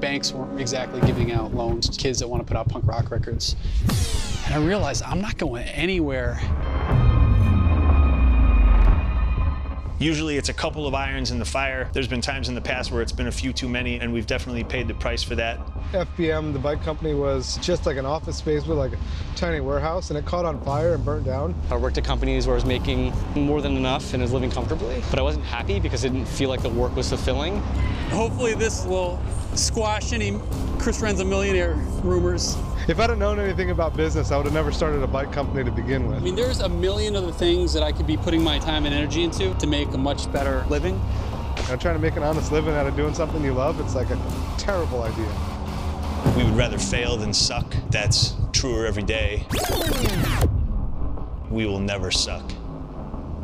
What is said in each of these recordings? banks weren't exactly giving out loans to kids that want to put out punk rock records. And I realized I'm not going anywhere. Usually it's a couple of irons in the fire. There's been times in the past where it's been a few too many, and we've definitely paid the price for that. FBM, the bike company, was just like an office space with like a tiny warehouse, and it caught on fire and burnt down. I worked at companies where I was making more than enough and was living comfortably, but I wasn't happy because it didn't feel like the work was fulfilling. Hopefully this will squash any Chris Ren's a Millionaire rumors. If I'd have known anything about business, I would have never started a bike company to begin with. I mean, there's a million other things that I could be putting my time and energy into to make a much better living. You know, trying to make an honest living out of doing something you love, it's like a terrible idea. We would rather fail than suck. That's truer every day. We will never suck.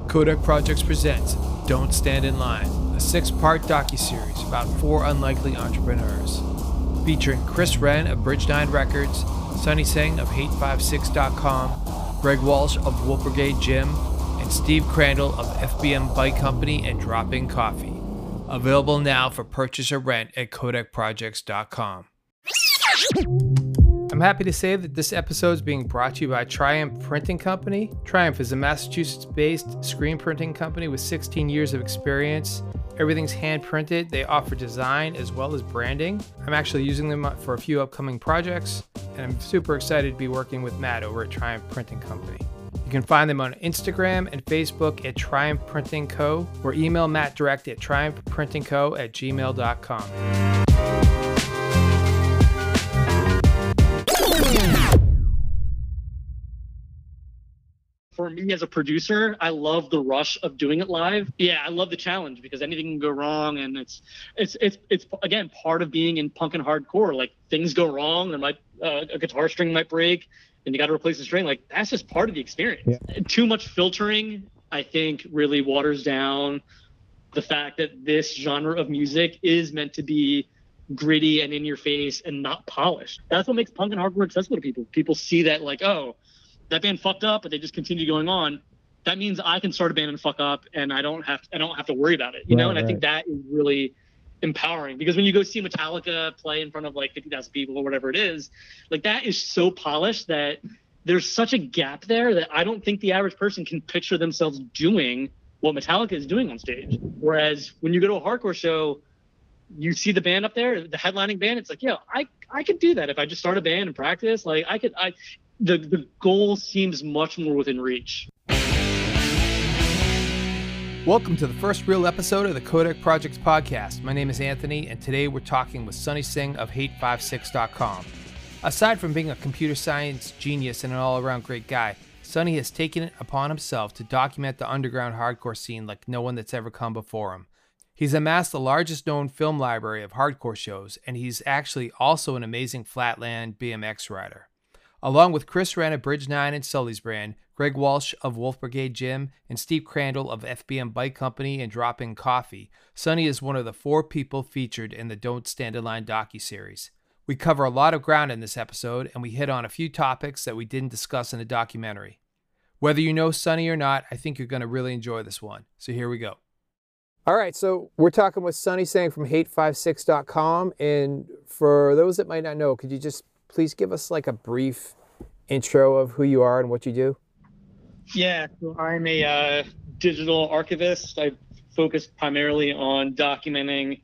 Kodak Projects presents Don't Stand in Line, a 6-part docuseries about 4 unlikely entrepreneurs. Featuring Chris Ren of Bridge Nine Records, Sunny Singh of Hate5Six.com, Greg Walsh of Wolfbrigade Gym, and Steve Crandall of FBM Bike Company and Drop-In Coffee. Available now for purchase or rent at KodakProjects.com. I'm happy to say that this episode is being brought to you by Triumph Printing Company. Triumph is a Massachusetts-based screen printing company with 16 years of experience. Everything's hand printed. They offer design as well as branding. I'm actually using them for a few upcoming projects, and I'm super excited to be working with Matt over at Triumph Printing Company. You can find them on Instagram and Facebook at Triumph Printing Co. or email Matt direct at triumphprintingco@gmail.com. For me as a producer, I love the rush of doing it live. Yeah, I love the challenge because anything can go wrong, and it's again part of being in punk and hardcore. Like things go wrong, and a guitar string might break, and you got to replace the string. Like that's just part of the experience. Yeah. Too much filtering, I think, really waters down the fact that this genre of music is meant to be gritty and in your face and not polished. That's what makes punk and hardcore accessible to people. People see that like, oh, that band fucked up, but they just continue going on. That means I can start a band and fuck up, and I don't have to worry about it, you know? And I think that is really empowering, because when you go see Metallica play in front of like 50,000 people or whatever it is, like that is so polished that there's such a gap there that I don't think the average person can picture themselves doing what Metallica is doing on stage. Whereas when you go to a hardcore show, you see the band up there, the headlining band, it's like, yo, I could do that if I just start a band and practice. Like The goal seems much more within reach. Welcome to the first real episode of the Kodak Projects podcast. My name is Anthony, and today we're talking with Sunny Singh of Hate5Six.com. Aside from being a computer science genius and an all-around great guy, Sunny has taken it upon himself to document the underground hardcore scene like no one that's ever come before him. He's amassed the largest known film library of hardcore shows, and he's actually also an amazing flatland BMX rider. Along with Chris Ren of Bridge Nine and Sully's Brand, Greg Walsh of Wolfbrigade Gym, and Steve Crandall of FBM Bike Company and Drop-In Coffee, Sunny is one of the 4 people featured in the Don't Stand in Line docuseries. We cover a lot of ground in this episode, and we hit on a few topics that we didn't discuss in the documentary. Whether you know Sunny or not, I think you're going to really enjoy this one. So here we go. All right, so we're talking with Sunny Singh from Hate5Six.com, and for those that might not know, could you just please give us like a brief intro of who you are and what you do? Yeah, so I'm a digital archivist. I focus primarily on documenting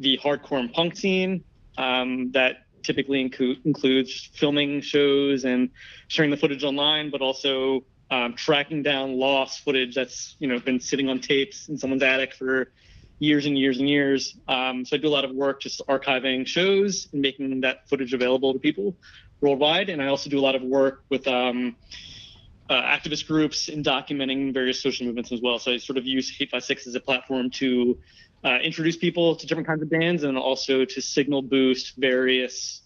the hardcore and punk scene. That typically includes filming shows and sharing the footage online, but also tracking down lost footage that's been sitting on tapes in someone's attic for years and years and years. So I do a lot of work just archiving shows and making that footage available to people worldwide. And I also do a lot of work with activist groups in documenting various social movements as well. So I sort of use Hate5Six as a platform to introduce people to different kinds of bands and also to signal boost various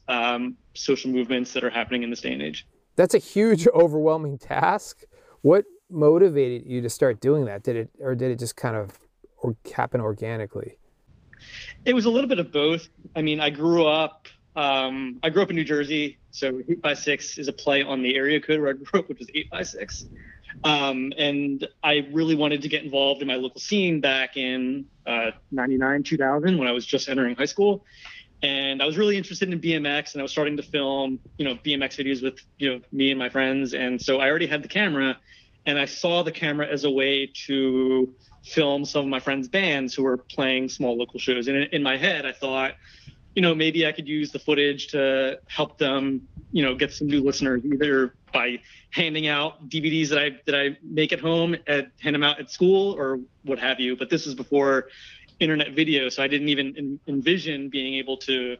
social movements that are happening in this day and age. That's a huge, overwhelming task. What motivated you to start doing that? Did it just kind of or happen organically? It was a little bit of both. I mean, I grew up in New Jersey, so 8x6 is a play on the area code where I grew up, which was 8x6. And I really wanted to get involved in my local scene back in 99, 2000, when I was just entering high school. And I was really interested in BMX, and I was starting to film, you know, BMX videos with, you know, me and my friends. And so I already had the camera, and I saw the camera as a way to film some of my friends' bands who were playing small local shows. And in my head, I thought, you know, maybe I could use the footage to help them, you know, get some new listeners, either by handing out DVDs that I make at home, hand them out at school, or what have you. But this was before internet video, so I didn't even envision being able to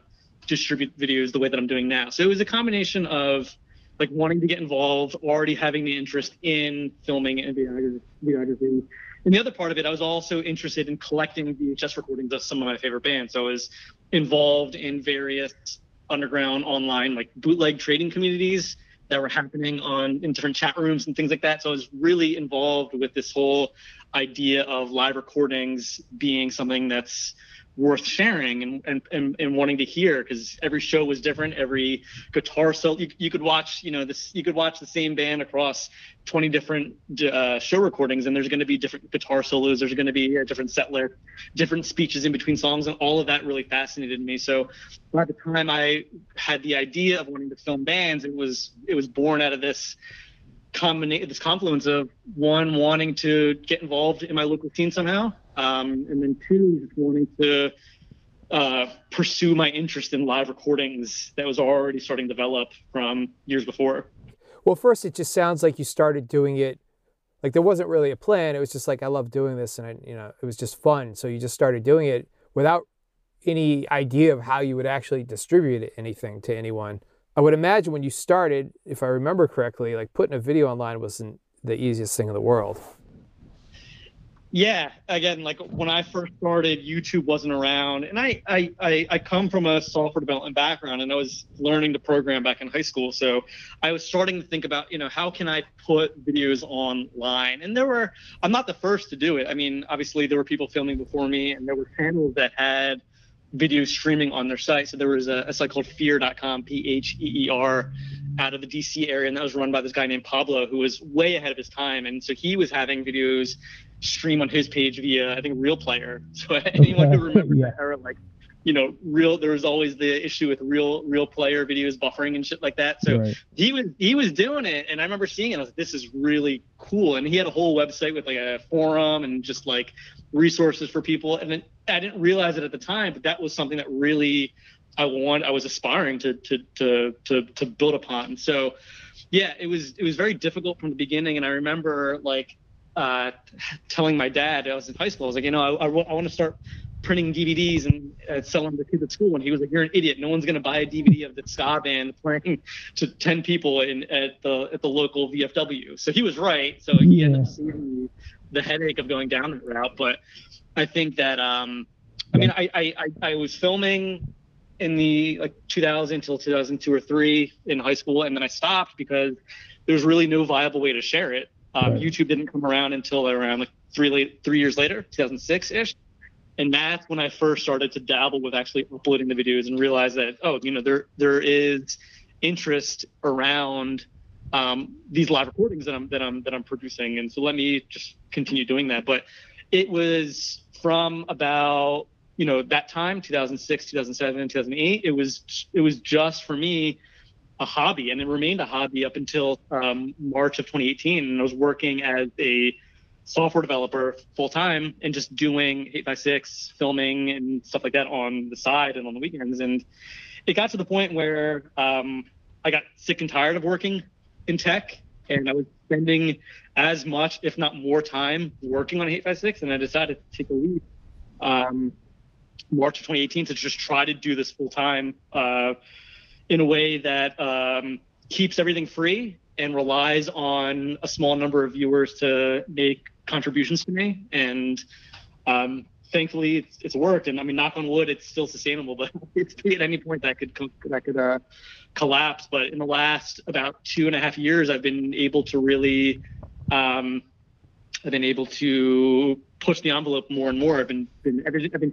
distribute videos the way that I'm doing now. So it was a combination of like wanting to get involved, already having the interest in filming and videography. And the other part of it, I was also interested in collecting VHS recordings of some of my favorite bands. So I was involved in various underground online like bootleg trading communities that were happening in different chat rooms and things like that. So I was really involved with this whole idea of live recordings being something that's worth sharing and wanting to hear, because every show was different. Every guitar solo, you could watch, you know, you could watch the same band across 20 different show recordings, and there's going to be different guitar solos. There's going to be a different set list, different speeches in between songs, and all of that really fascinated me. So by the time I had the idea of wanting to film bands, it was born out of this confluence of one, wanting to get involved in my local scene somehow, and then two, just wanting to pursue my interest in live recordings that was already starting to develop from years before. Well, first, it just sounds like you started doing it, like there wasn't really a plan. It was just like, I love doing this, and it was just fun. So you just started doing it without any idea of how you would actually distribute anything to anyone. I would imagine when you started, if I remember correctly, like putting a video online wasn't the easiest thing in the world. Yeah, again, like when I first started, YouTube wasn't around, and I come from a software development background, and I was learning to program back in high school, so I was starting to think about, you know, how can I put videos online? And I'm not the first to do it. I mean, obviously there were people filming before me, and there were channels that had video streaming on their site. So there was a site called Pheer.com, Pheer, out of the DC area, and that was run by this guy named Pablo, who was way ahead of his time. And so he was having videos stream on his page via, I think, Real Player. So anyone who remembers that era, like, you know, there was always the issue with Real Player videos buffering and shit like that. So right. he was doing it, and I remember seeing it. I was like, this is really cool. And he had a whole website with like a forum and just like resources for people. And then I didn't realize it at the time, but that was something that really I was aspiring to build upon. And so, yeah, it was very difficult from the beginning. And I remember like telling my dad, I was in high school, I was like, you know, I want to start printing DVDs and selling them to kids at school. And he was like, you're an idiot. No one's going to buy a DVD of the ska band playing to 10 people at the local VFW. So he was right. So he ended up seeing the headache of going down that route. But I think that, I was filming in the like 2000 till 2002 or 3 in high school. And then I stopped because there's really no viable way to share it. Right. YouTube didn't come around until around like three years later, 2006 ish. And that's when I first started to dabble with actually uploading the videos and realized that, oh, you know, there is interest around these live recordings that I'm producing, and so let me just continue doing that. But it was from about, you know, that time, 2006, 2007, 2008. It was just for me a hobby, and it remained a hobby up until March of 2018, and I was working as a software developer full time and just doing 8x6 filming and stuff like that on the side and on the weekends. And it got to the point where I got sick and tired of working in tech, and I was spending as much, if not more, time working on 8x6. And I decided to take a leap March of 2018 to just try to do this full time in a way that keeps everything free and relies on a small number of viewers to make contributions to me. And thankfully it's worked, and I mean, knock on wood, it's still sustainable, but at any point that could collapse. But in the last about 2.5 years, I've been able to push the envelope more and more. I've been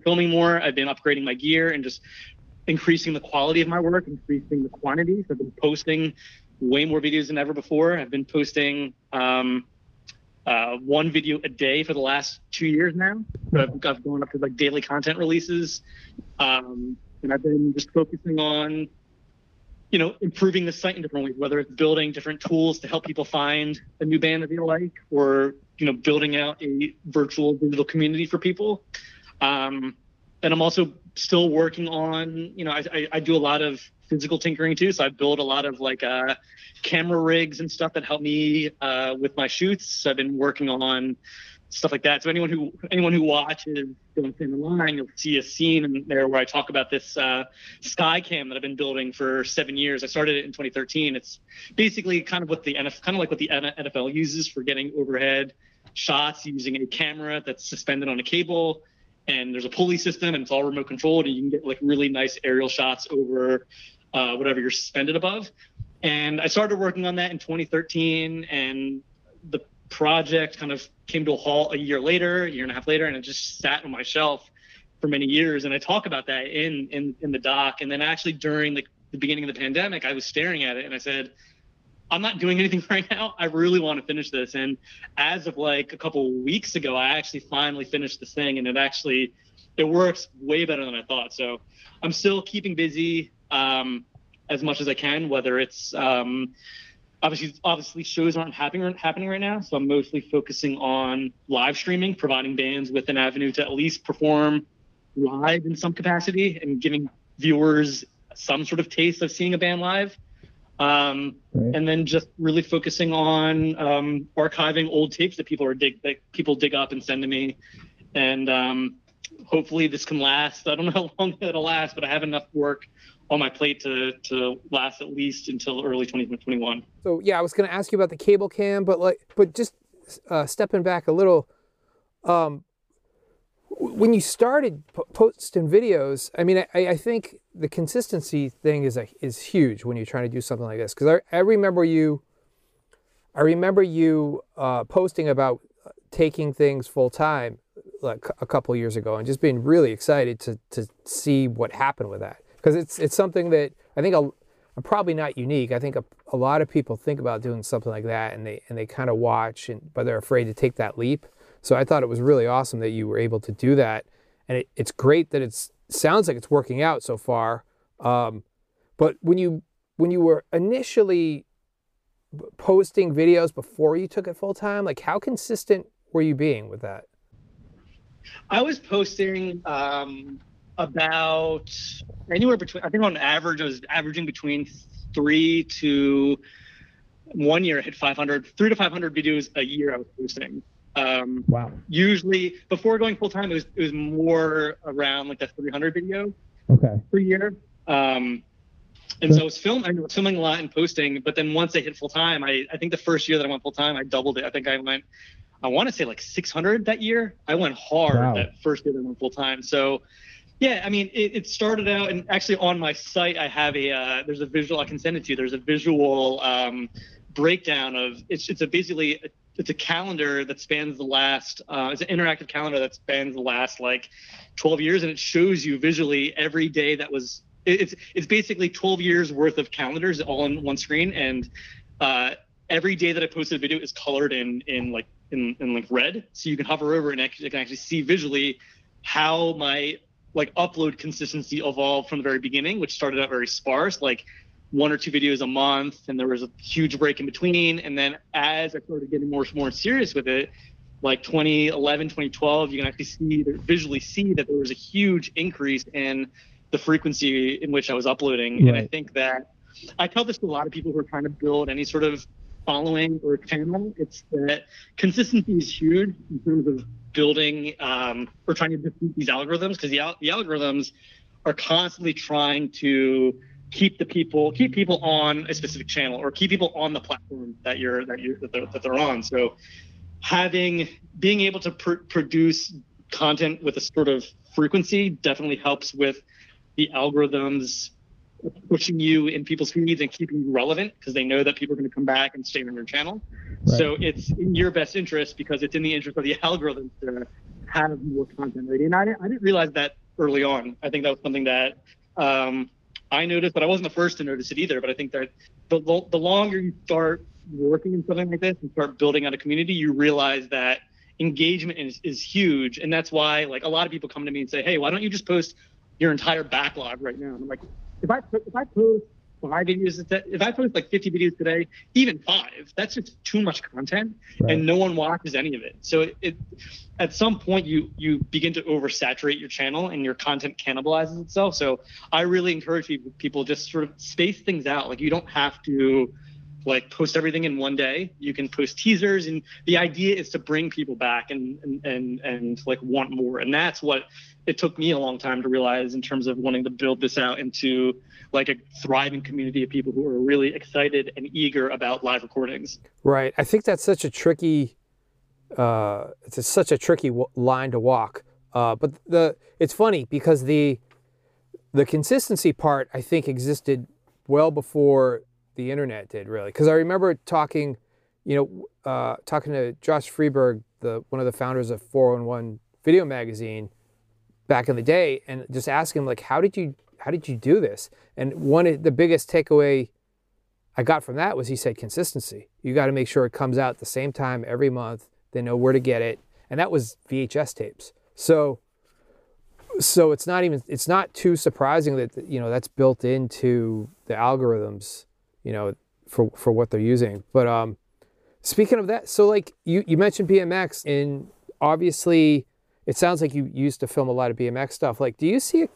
filming more, I've been upgrading my gear and just increasing the quality of my work, increasing the quantity. So I've been posting way more videos than ever before. I've been posting one video a day for the last 2 years now. So I've gone up to like daily content releases. and I've been just focusing on, you know, improving the site in different ways, whether it's building different tools to help people find a new band that they like, or, you know, building out a virtual digital community for people. And I'm also still working on, you know, I do a lot of physical tinkering too. So I build a lot of like camera rigs and stuff that help me with my shoots. So I've been working on stuff like that. So anyone who watches in the line, you'll see a scene in there where I talk about this sky cam that I've been building for 7 years. I started it in 2013. It's basically kind of like what the NFL uses for getting overhead shots, using a camera that's suspended on a cable, and there's a pulley system, and it's all remote controlled, and you can get like really nice aerial shots over whatever you're suspended above. And I started working on that in 2013, and the project kind of came to a halt a year and a half later, and it just sat on my shelf for many years. And I talk about that in the doc. And then actually during the beginning of the pandemic, I was staring at it and I said, I'm not doing anything right now. I really want to finish this. And as of like a couple of weeks ago, I actually finally finished this thing, and it works way better than I thought. So I'm still keeping busy as much as I can, whether it's obviously shows aren't happening right now. So I'm mostly focusing on live streaming, providing bands with an avenue to at least perform live in some capacity and giving viewers some sort of taste of seeing a band live. Right. And then just really focusing on archiving old tapes that people dig up and send to me. And hopefully this can last. I don't know how long it'll last, but I have enough work on my plate to last at least until early 2021. So yeah, I was going to ask you about the cable cam, but stepping back a little, when you started posting videos, I mean, I think the consistency thing is huge when you're trying to do something like this. Because I remember you posting about taking things full time like a couple years ago, and just being really excited to see what happened with that. Because it's something that I think I'm probably not unique. I think a lot of people think about doing something like that, and they kind of watch, but they're afraid to take that leap. So I thought it was really awesome that you were able to do that. And it's great that it sounds like it's working out so far. But when you were initially posting videos before you took it full time, like how consistent were you being with that? I was posting about anywhere between, I think on average, I was averaging between 3 to 1 year, I hit 500, 3 to 500 videos a year I was posting. Wow. Usually before going full time, it was more around like that 300 video per year. And so I was filming a lot and posting, but then once I hit full time, I think the first year that I went full time, I doubled it. I think I want to say like 600 that year. I went hard that first year that I went full time. So yeah, I mean, it started out, and actually on my site, I have there's a visual, I can send it to you. There's a visual, breakdown of, it's a calendar that spans the last, it's an interactive calendar that spans the last like 12 years. And it shows you visually every day that was, it's basically 12 years worth of calendars all on one screen. And every day that I posted a video is colored in red. So you can hover over and you can actually see visually how my like upload consistency evolved from the very beginning, which started out very sparse, like one or two videos a month, and there was a huge break in between. And then as I started getting more serious with it, like 2011, 2012, you can actually visually see that there was a huge increase in the frequency in which I was uploading. Right. And I think that I tell this to a lot of people who are trying to build any sort of following or channel. It's that consistency is huge in terms of building or trying to defeat these algorithms, because the algorithms are constantly trying to keep people on a specific channel, or keep people on the platform that they're on. So being able to produce content with a sort of frequency definitely helps with the algorithms pushing you in people's feeds and keeping you relevant, because they know that people are going to come back and stay on your channel. Right. So it's in your best interest, because it's in the interest of the algorithm to have more content ready. And I didn't realize that early on. I think that was something that, I noticed, but I wasn't the first to notice it either. But I think that the longer you start working in something like this and start building out a community, you realize that engagement is huge. And that's why like a lot of people come to me and say, hey, why don't you just post your entire backlog right now. And I'm like, if I post 5 videos, if I post like 50 videos today, even 5, that's just too much content, right? And no one watches any of it. So it at some point you begin to oversaturate your channel and your content cannibalizes itself. So I really encourage people just sort of space things out. Like, you don't have to like post everything in one day. You can post teasers, and the idea is to bring people back and like want more. And that's what it took me a long time to realize in terms of wanting to build this out into like a thriving community of people who are really excited and eager about live recordings. Right. I think that's such a tricky, it's such a tricky line to walk. But it's funny because the consistency part, I think, existed well before the internet did, really. Because I remember talking, talking to Josh Freeberg, one of the founders of 411 Video Magazine, back in the day, and just asking him, like, how did you do this? And one of the biggest takeaway I got from that was he said consistency. You got to make sure it comes out at the same time every month. They know where to get it, and that was VHS tapes. So it's not too surprising that that's built into the algorithms, for what they're using. But speaking of that, so like you mentioned BMX, and obviously it sounds like you used to film a lot of BMX stuff. Like, do you see a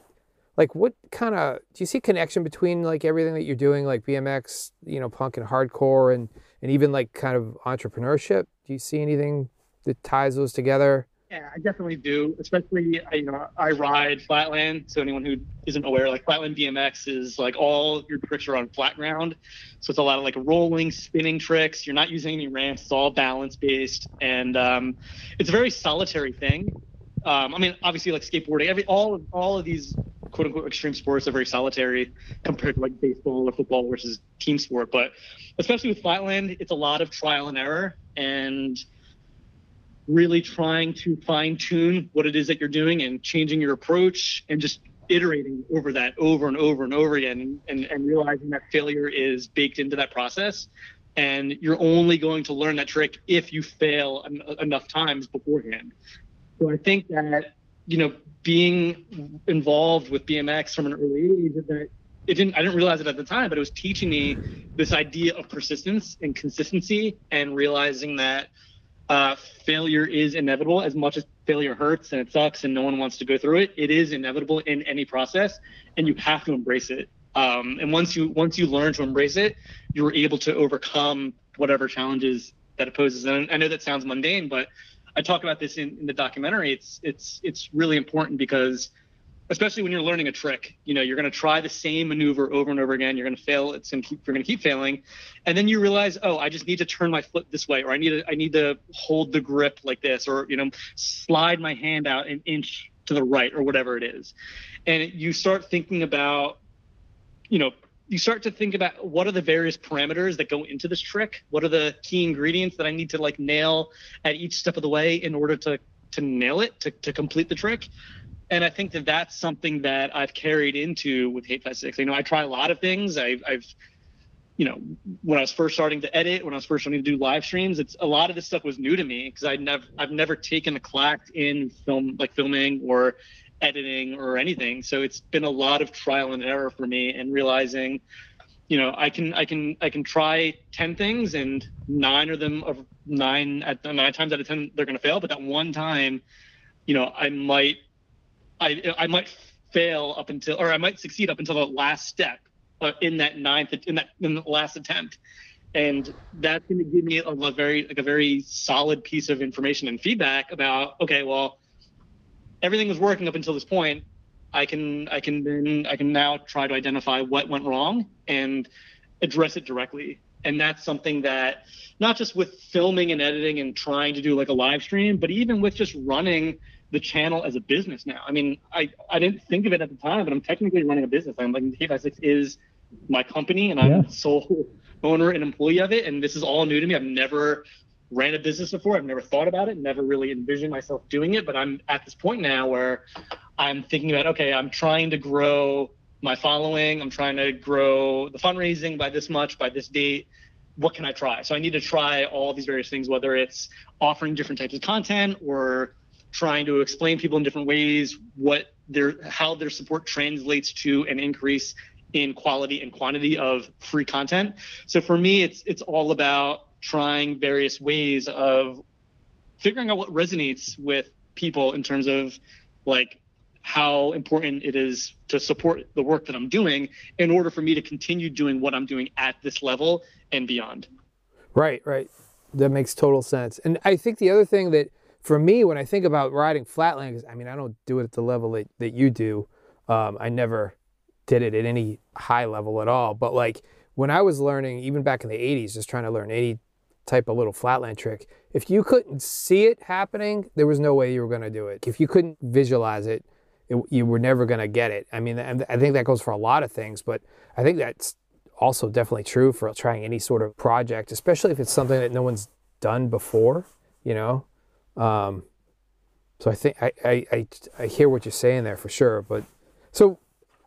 connection between like everything that you're doing, like BMX, punk and hardcore, and even like kind of entrepreneurship? Do you see anything that ties those together? Yeah, I definitely do. Especially, I ride flatland. So anyone who isn't aware, like flatland BMX is like all your tricks are on flat ground. So it's a lot of like rolling, spinning tricks. You're not using any ramps. It's all balance based, and it's a very solitary thing. I mean, obviously, like skateboarding, all of these quote unquote extreme sports are very solitary compared to like baseball or football, which is a team sport. But especially with flatland, it's a lot of trial and error and really trying to fine tune what it is that you're doing and changing your approach and just iterating over that over and over and over again, and realizing that failure is baked into that process. And you're only going to learn that trick if you fail enough times beforehand. So I think that, being involved with BMX from an early age, I didn't realize it at the time, but it was teaching me this idea of persistence and consistency, and realizing that failure is inevitable. As much as failure hurts and it sucks and no one wants to go through it, it is inevitable in any process, and you have to embrace it. And once you learn to embrace it, you're able to overcome whatever challenges that it poses. And I know that sounds mundane, but I talk about this in the documentary. It's really important because, especially when you're learning a trick, you're going to try the same maneuver over and over again. You're going to fail. You're going to keep failing, and then you realize, oh, I just need to turn my foot this way, or I need to hold the grip like this, or slide my hand out an inch to the right, or whatever it is. And you start thinking about, you start to think about what are the various parameters that go into this trick? What are the key ingredients that I need to like nail at each step of the way in order to nail it, to complete the trick? And I think that that's something that I've carried into with Hate5Six. I try a lot of things. I've when I was first starting to edit, when I was first starting to do live streams, a lot of this stuff was new to me because I've never taken a class in filming or editing or anything. So it's been a lot of trial and error for me, and realizing, I can try 10 things, and 9 times out of 10 they're going to fail. But that one time, I might fail up until, or I might succeed up until the last step in that in the last attempt. And that's going to give me a very solid piece of information and feedback about, okay, well, everything was working up until this point. I can now try to identify what went wrong and address it directly. And that's something that, not just with filming and editing and trying to do like a live stream, but even with just running the channel as a business now. I mean, I didn't think of it at the time, but I'm technically running a business. I'm like, Hate5Six is my company, and I'm the sole owner and employee of it. And this is all new to me. I've never ran a business before. I've never thought about it, never really envisioned myself doing it. But I'm at this point now where I'm thinking about, okay, I'm trying to grow my following. I'm trying to grow the fundraising by this much, by this date. What can I try? So I need to try all these various things, whether it's offering different types of content or trying to explain people in different ways what how their support translates to an increase in quality and quantity of free content. So for me, it's all about trying various ways of figuring out what resonates with people in terms of like how important it is to support the work that I'm doing in order for me to continue doing what I'm doing at this level and beyond. Right, right. That makes total sense. And I think the other thing that for me, when I think about riding flatland, is, I mean, I don't do it at the level that you do. I never did it at any high level at all. But like when I was learning, even back in the 80s, just trying to learn any type of little flatland trick, if you couldn't see it happening, there was no way you were going to do it. If you couldn't visualize it, you were never going to get it. I mean, I think that goes for a lot of things, but I think that's also definitely true for trying any sort of project, especially if it's something that no one's done before, you know? So I think I hear what you're saying there for sure. But so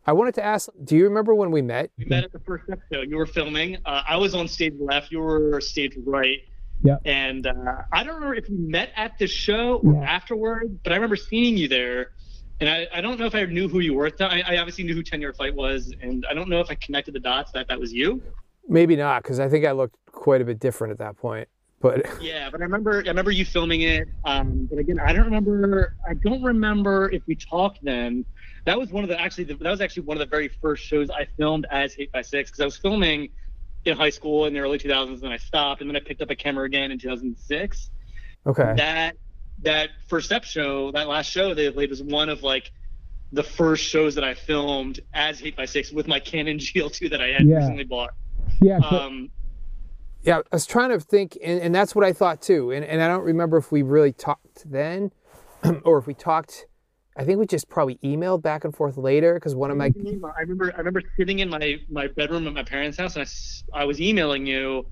I wanted to ask, do you remember when we met? We met at the first episode. You were filming. I was on stage left. You were stage right. Yeah. And I don't remember if we met at the show or afterward, but I remember seeing you there. And I don't know if I knew who you were. I obviously knew who 10 Yard Fight was. And I don't know if I connected the dots that was you. Maybe not, because I think I looked quite a bit different at that point. But yeah, but I remember you filming it. But again, I don't remember if we talked then. That was one of the very first shows I filmed as Hate5Six, because I was filming in high school in the early 2000s, and I stopped, and then I picked up a camera again in 2006. Okay. That first step show, that last show they played, was one of like the first shows that I filmed as Hate5Six with my Canon GL2 that I had recently bought. Yeah. Yeah, I was trying to think, and that's what I thought too. And I don't remember if we really talked then, or if we talked. I think we just probably emailed back and forth later, because one of my. I remember sitting in my bedroom at my parents' house, and I was emailing you,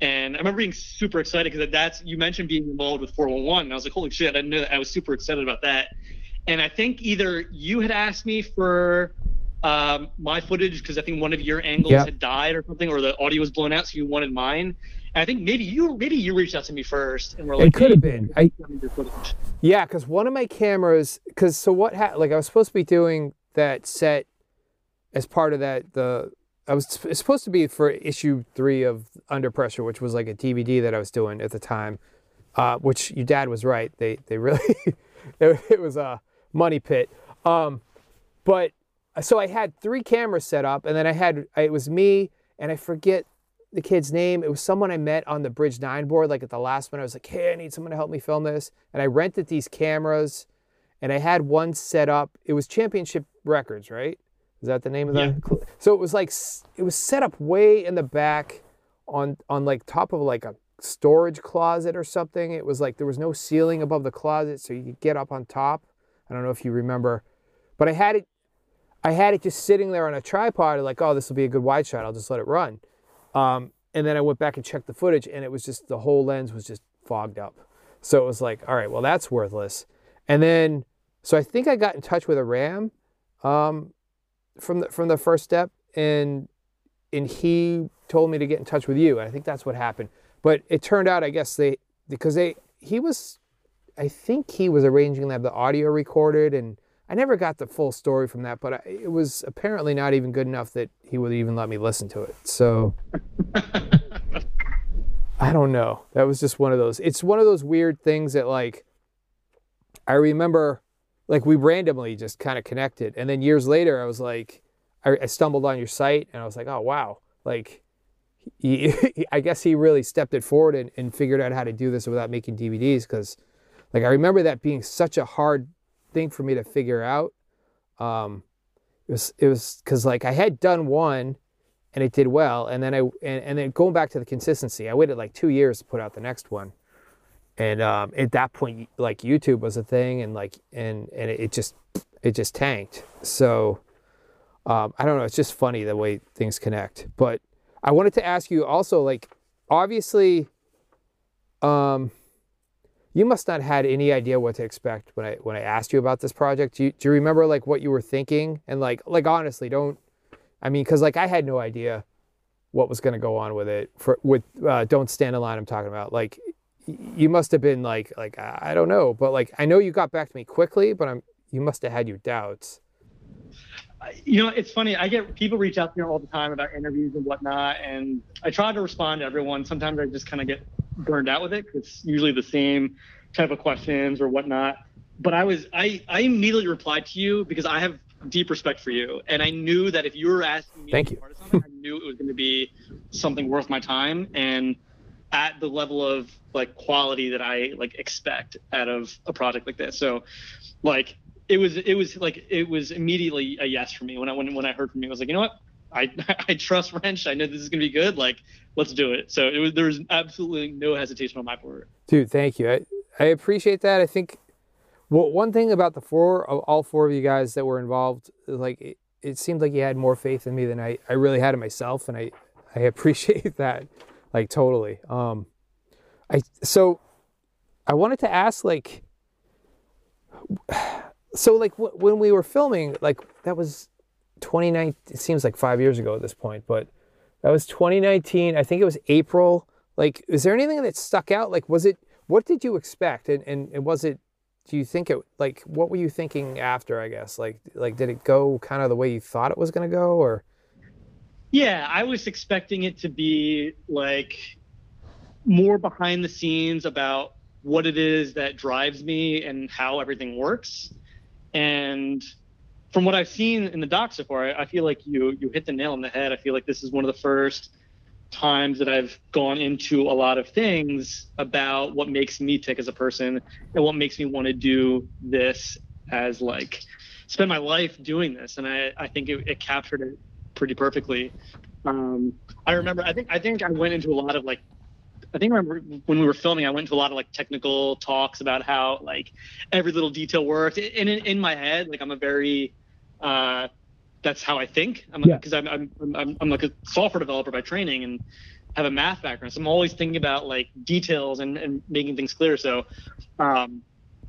and I remember being super excited because you mentioned being involved with 411, and I was like, holy shit! I didn't know that. I was super excited about that, and I think either you had asked me for. My footage, because I think one of your angles had died or something, or the audio was blown out, so you wanted mine. And I think maybe you reached out to me first, and we're like, it could have been. Yeah, because one of my cameras, I was supposed to be doing that set as part of that. It's supposed to be for issue 3 of Under Pressure, which was like a DVD that I was doing at the time. Which your dad was right. They really it was a money pit. But. So I had 3 cameras set up, and then it was me, and I forget the kid's name. It was someone I met on the Bridge 9 board, like at the last minute. I was like, hey, I need someone to help me film this. And I rented these cameras, and I had one set up. It was Championship Records, right? Is that the name of that? Yeah. So it was set up way in the back on like top of like a storage closet or something. It was like there was no ceiling above the closet, so you could get up on top. I don't know if you remember, but I had it just sitting there on a tripod, like, oh, this will be a good wide shot. I'll just let it run. And then I went back and checked the footage, and it was just, the whole lens was just fogged up. So it was like, all right, well, that's worthless. And then, so I think I got in touch with a Ram from the first step, and he told me to get in touch with you. And I think that's what happened. But it turned out, I guess, he was arranging to have the audio recorded, and I never got the full story from that, but it was apparently not even good enough that he would even let me listen to it. So I don't know. That was just one of those. It's one of those weird things that like, I remember like we randomly just kind of connected. And then years later, I was like, I stumbled on your site, and I was like, oh, wow. Like I guess he really stepped it forward and figured out how to do this without making DVDs. 'Cause like, I remember that being such a hard thing for me to figure out. It was because like I had done one and it did well, and then then going back to the consistency, I waited like 2 years to put out the next one, and at that point like YouTube was a thing, and like and it just tanked. So I don't know, it's just funny the way things connect. But I wanted to ask you also, like, obviously you must not have had any idea what to expect when I asked you about this project. Do you remember like what you were thinking? And like honestly, because like I had no idea what was going to go on with it. With Don't Stand in Line, I'm talking about. Like, you must have been like I don't know, but like I know you got back to me quickly, but you must have had your doubts. You know, it's funny. I get people reach out to me all the time about interviews and whatnot, and I try to respond to everyone. Sometimes I just kind of get burned out with it because it's usually the same type of questions or whatnot. But I immediately replied to you because I have deep respect for you, and I knew that if you were asking me to be part of something, I knew it was going to be something worth my time and at the level of like quality that I like expect out of a project like this. So, like. It was immediately a yes for me when I heard from you. I was like, you know what, I trust Wrench. I know this is gonna be good. Like, let's do it. So there was absolutely no hesitation on my part. Dude, thank you. I appreciate that. I think one thing about all four of you guys that were involved, like it seemed like you had more faith in me than I really had in myself, and I appreciate that, like totally. I wanted to ask like. So like when we were filming, like that was 2019, it seems like 5 years ago at this point, but that was 2019. I think it was April. Like, is there anything that stuck out? Like, was it, what did you expect? And was it, do you think it, like, what were you thinking after, I guess? Like, did it go kind of the way you thought it was going to go or? Yeah, I was expecting it to be like more behind the scenes about what it is that drives me and how everything works. And from what I've seen in the doc so far, I feel like you hit the nail on the head. I feel like this is one of the first times that I've gone into a lot of things about what makes me tick as a person and what makes me want to do this as like spend my life doing this. And I think it captured it pretty perfectly. I remember, I think I went into a lot of like, I think when we were filming, I went to a lot of like technical talks about how like every little detail worked. And in my head, like I'm a very, that's how I think. Because I'm like a software developer by training and have a math background, so I'm always thinking about like details and making things clear. So I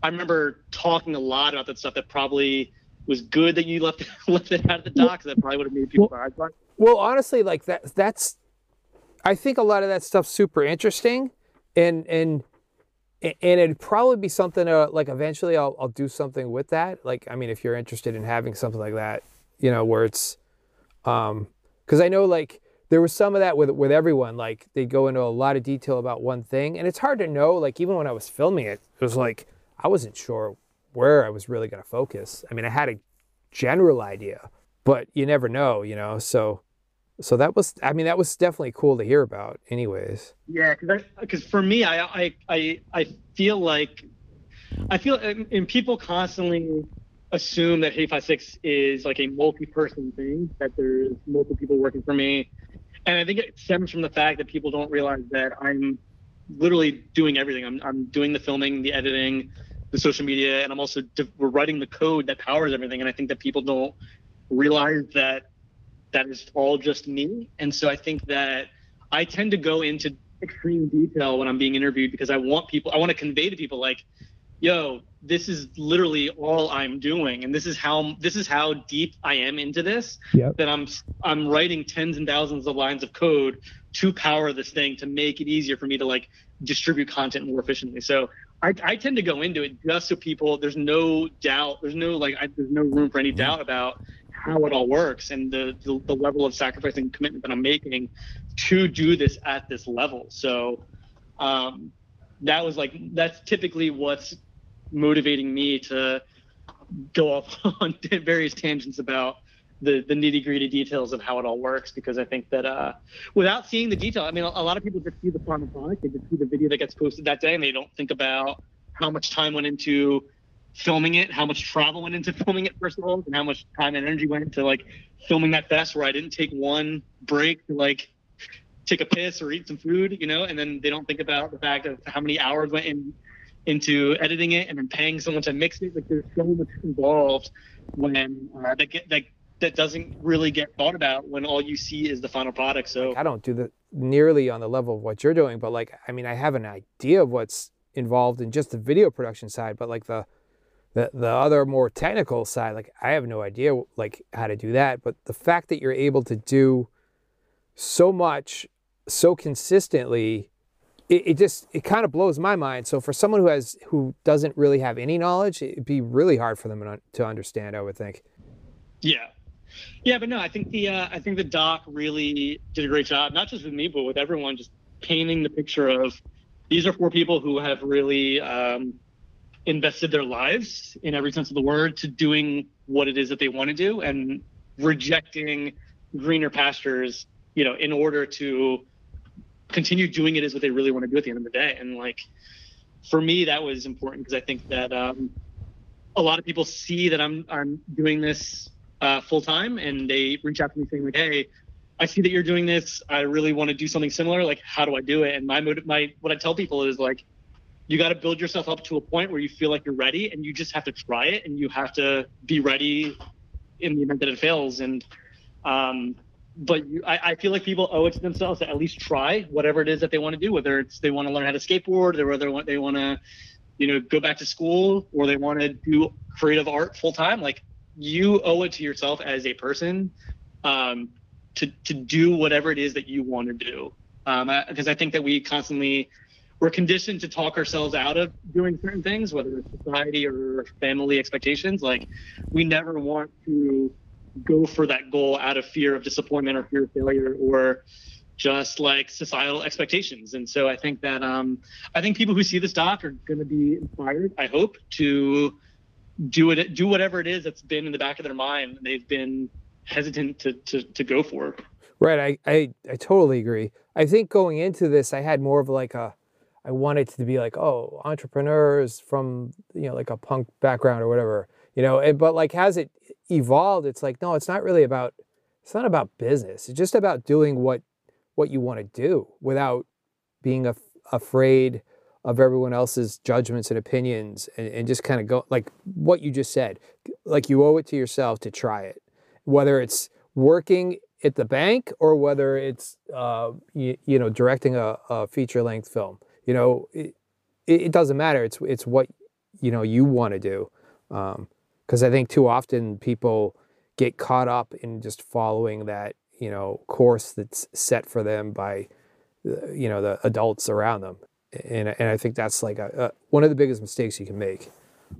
remember talking a lot about that stuff. That probably was good that you left it out of the doc. That probably would have made people. Well, honestly, like that's. I think a lot of that stuff's super interesting, and it'd probably be something like eventually I'll do something with that. Like, I mean, if you're interested in having something like that, you know, where it's, because I know like there was some of that with everyone. Like they go into a lot of detail about one thing, and it's hard to know. Like even when I was filming it, it was like I wasn't sure where I was really going to focus. I mean, I had a general idea, but you never know, you know. So that was, I mean, that was definitely cool to hear about anyways. Yeah, because for me, I feel like, and people constantly assume that Hate5Six is like a multi-person thing, that there's multiple people working for me. And I think it stems from the fact that people don't realize that I'm literally doing everything. I'm doing the filming, the editing, the social media, and I'm also we're writing the code that powers everything. And I think that people don't realize that is all just me. And so I think that I tend to go into extreme detail when I'm being interviewed because I want to convey to people like, yo, this is literally all I'm doing. And this is how deep I am into this, that I'm writing tens and thousands of lines of code to power this thing, to make it easier for me to like distribute content more efficiently. So I tend to go into it just so people, there's no doubt, there's no room for any doubt about how it all works and the level of sacrifice and commitment that I'm making to do this at this level. So that's typically what's motivating me to go off on various tangents about the nitty gritty details of how it all works, because I think that without seeing the detail, I mean, a lot of people just see the final product, they just see the video that gets posted that day and they don't think about how much time went into filming it, how much travel went into filming it first of all, and how much time and energy went into like filming that fest where I didn't take one break to like take a piss or eat some food, you know. And then they don't think about the fact of how many hours went into editing it and then paying someone to mix it. Like there's so much involved when that doesn't really get thought about when all you see is the final product. So like, I don't do that nearly on the level of what you're doing, but like, I mean, I have an idea of what's involved in just the video production side, but like the other more technical side, like I have no idea like how to do that. But the fact that you're able to do so much so consistently it kind of blows my mind. So for someone who doesn't really have any knowledge, it'd be really hard for them to understand, I would think. Yeah. Yeah, but no, I think the doc really did a great job, not just with me, but with everyone, just painting the picture of these are four people who have really invested their lives in every sense of the word to doing what it is that they want to do and rejecting greener pastures, you know, in order to continue doing it is what they really want to do at the end of the day. And like, for me, that was important because I think that a lot of people see that I'm doing this full time, and they reach out to me saying like, hey, I see that you're doing this. I really want to do something similar. Like, how do I do it? And what I tell people is like, you got to build yourself up to a point where you feel like you're ready, and you just have to try it, and you have to be ready in the event that it fails. And I feel like people owe it to themselves to at least try whatever it is that they want to do, whether it's they want to learn how to skateboard, or whether they want to, you know, go back to school, or they want to do creative art full time. Like, you owe it to yourself as a person to do whatever it is that you want to do. Because I think that we're conditioned to talk ourselves out of doing certain things, whether it's society or family expectations. Like, we never want to go for that goal out of fear of disappointment or fear of failure or just like societal expectations. And so I think that I think people who see this doc are going to be inspired, I hope, to do whatever it is that's been in the back of their mind they've been hesitant to go for. Right. I totally agree. I think going into this, I had more of like I wanted to be like, oh, entrepreneurs from, you know, like a punk background or whatever, you know, but like, has it evolved? It's like, no, it's not about business. It's just about doing what you want to do without being afraid of everyone else's judgments and opinions, and just kind of go like what you just said, like you owe it to yourself to try it, whether it's working at the bank or whether it's, you know, directing a feature length film, you know, it doesn't matter. It's what, you know, you want to do. Because I think too often people get caught up in just following that, you know, course that's set for them by, you know, the adults around them. And I think that's like one of the biggest mistakes you can make.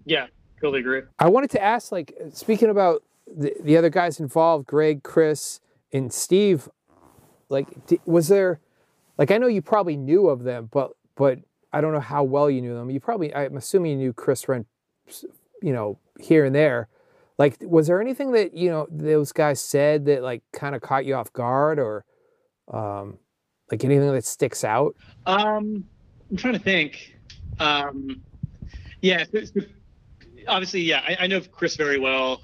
Yeah, totally agree. I wanted to ask, like, speaking about the other guys involved, Greg, Chris, and Steve, like, was there, like, I know you probably knew of them, but I don't know how well you knew them. I'm assuming you knew Chris Rent, you know, here and there. Like, was there anything that, you know, those guys said that like kind of caught you off guard, or like anything that sticks out? I'm trying to think. Yeah, obviously, yeah, I know Chris very well.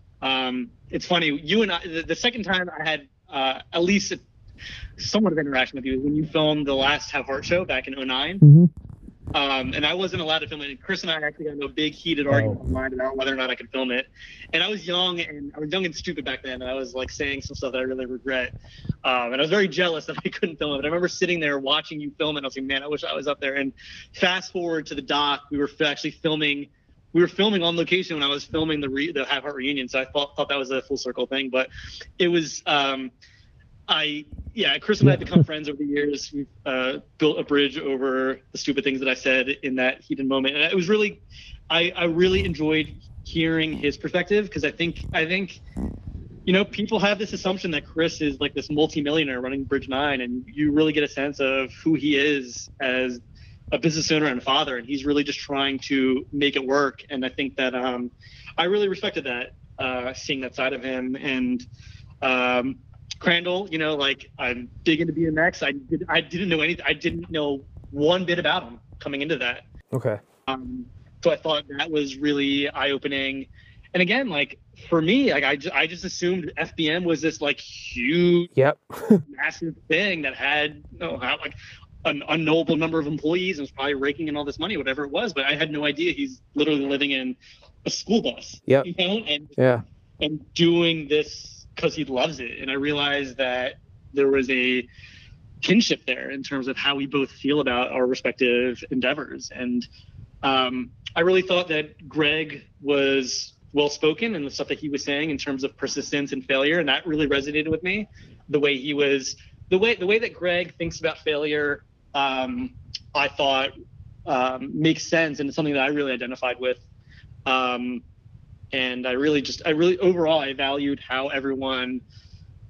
It's funny, you and I, the second time I had at least somewhat of interaction with you was when you filmed the last Have Heart show back in 2009. Mm-hmm. And I wasn't allowed to film it. And Chris and I actually got into a big heated argument online about whether or not I could film it. And I was young and stupid back then. And I was like saying some stuff that I really regret. And I was very jealous that I couldn't film it. But I remember sitting there watching you film it. And I was like, man, I wish I was up there. And fast forward to the doc, we were actually filming. We were filming on location when I was filming the Have Heart reunion. So I thought that was a full circle thing, but it was, Chris and I have become friends over the years. We've built a bridge over the stupid things that I said in that heated moment, and it was really, I really enjoyed hearing his perspective, because I think, you know, people have this assumption that Chris is like this multimillionaire running Bridge Nine, and you really get a sense of who he is as a business owner and father, and he's really just trying to make it work. And I think that I really respected that, seeing that side of him, and. Crandall, you know, like, I'm big into BMX. I didn't know one bit about him coming into that. Okay. So I thought that was really eye-opening. And again, like, for me, like, I just assumed FBM was this like huge, massive thing that had like an unknowable number of employees and was probably raking in all this money, whatever it was. But I had no idea he's literally living in a school bus. Yep. You know? And doing this because he loves it. And I realized that there was a kinship there in terms of how we both feel about our respective endeavors. And I really thought that Greg was well-spoken, and the stuff that he was saying in terms of persistence and failure. And that really resonated with me, the way that Greg thinks about failure I thought makes sense, and it's something that I really identified with. And I really overall, I valued how everyone,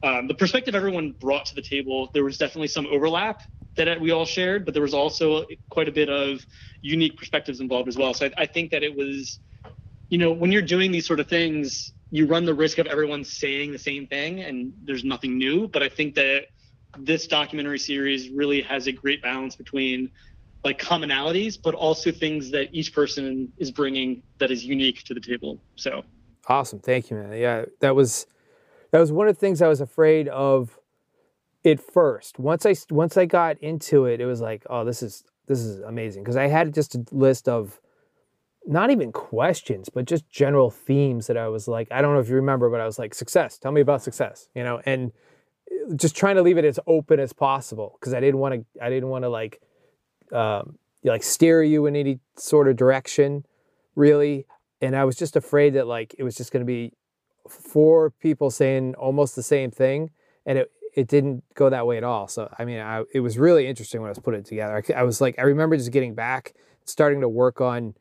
the perspective everyone brought to the table. There was definitely some overlap that we all shared, but there was also quite a bit of unique perspectives involved as well. So I think that it was, you know, when you're doing these sort of things, you run the risk of everyone saying the same thing and there's nothing new. But I think that this documentary series really has a great balance between like commonalities, but also things that each person is bringing that is unique to the table. So awesome. Thank you, man. Yeah, that was one of the things I was afraid of at first. Once I got into it, it was like, oh, this is amazing. Cause I had just a list of not even questions, but just general themes that I was like, I don't know if you remember, but I was like, success, tell me about success, you know, and just trying to leave it as open as possible. Cause I didn't want to like steer you in any sort of direction really. And I was just afraid that like, it was just going to be four people saying almost the same thing. And it didn't go that way at all. So, I mean, it was really interesting when I was putting it together. I was like, I remember just getting back, starting to work on,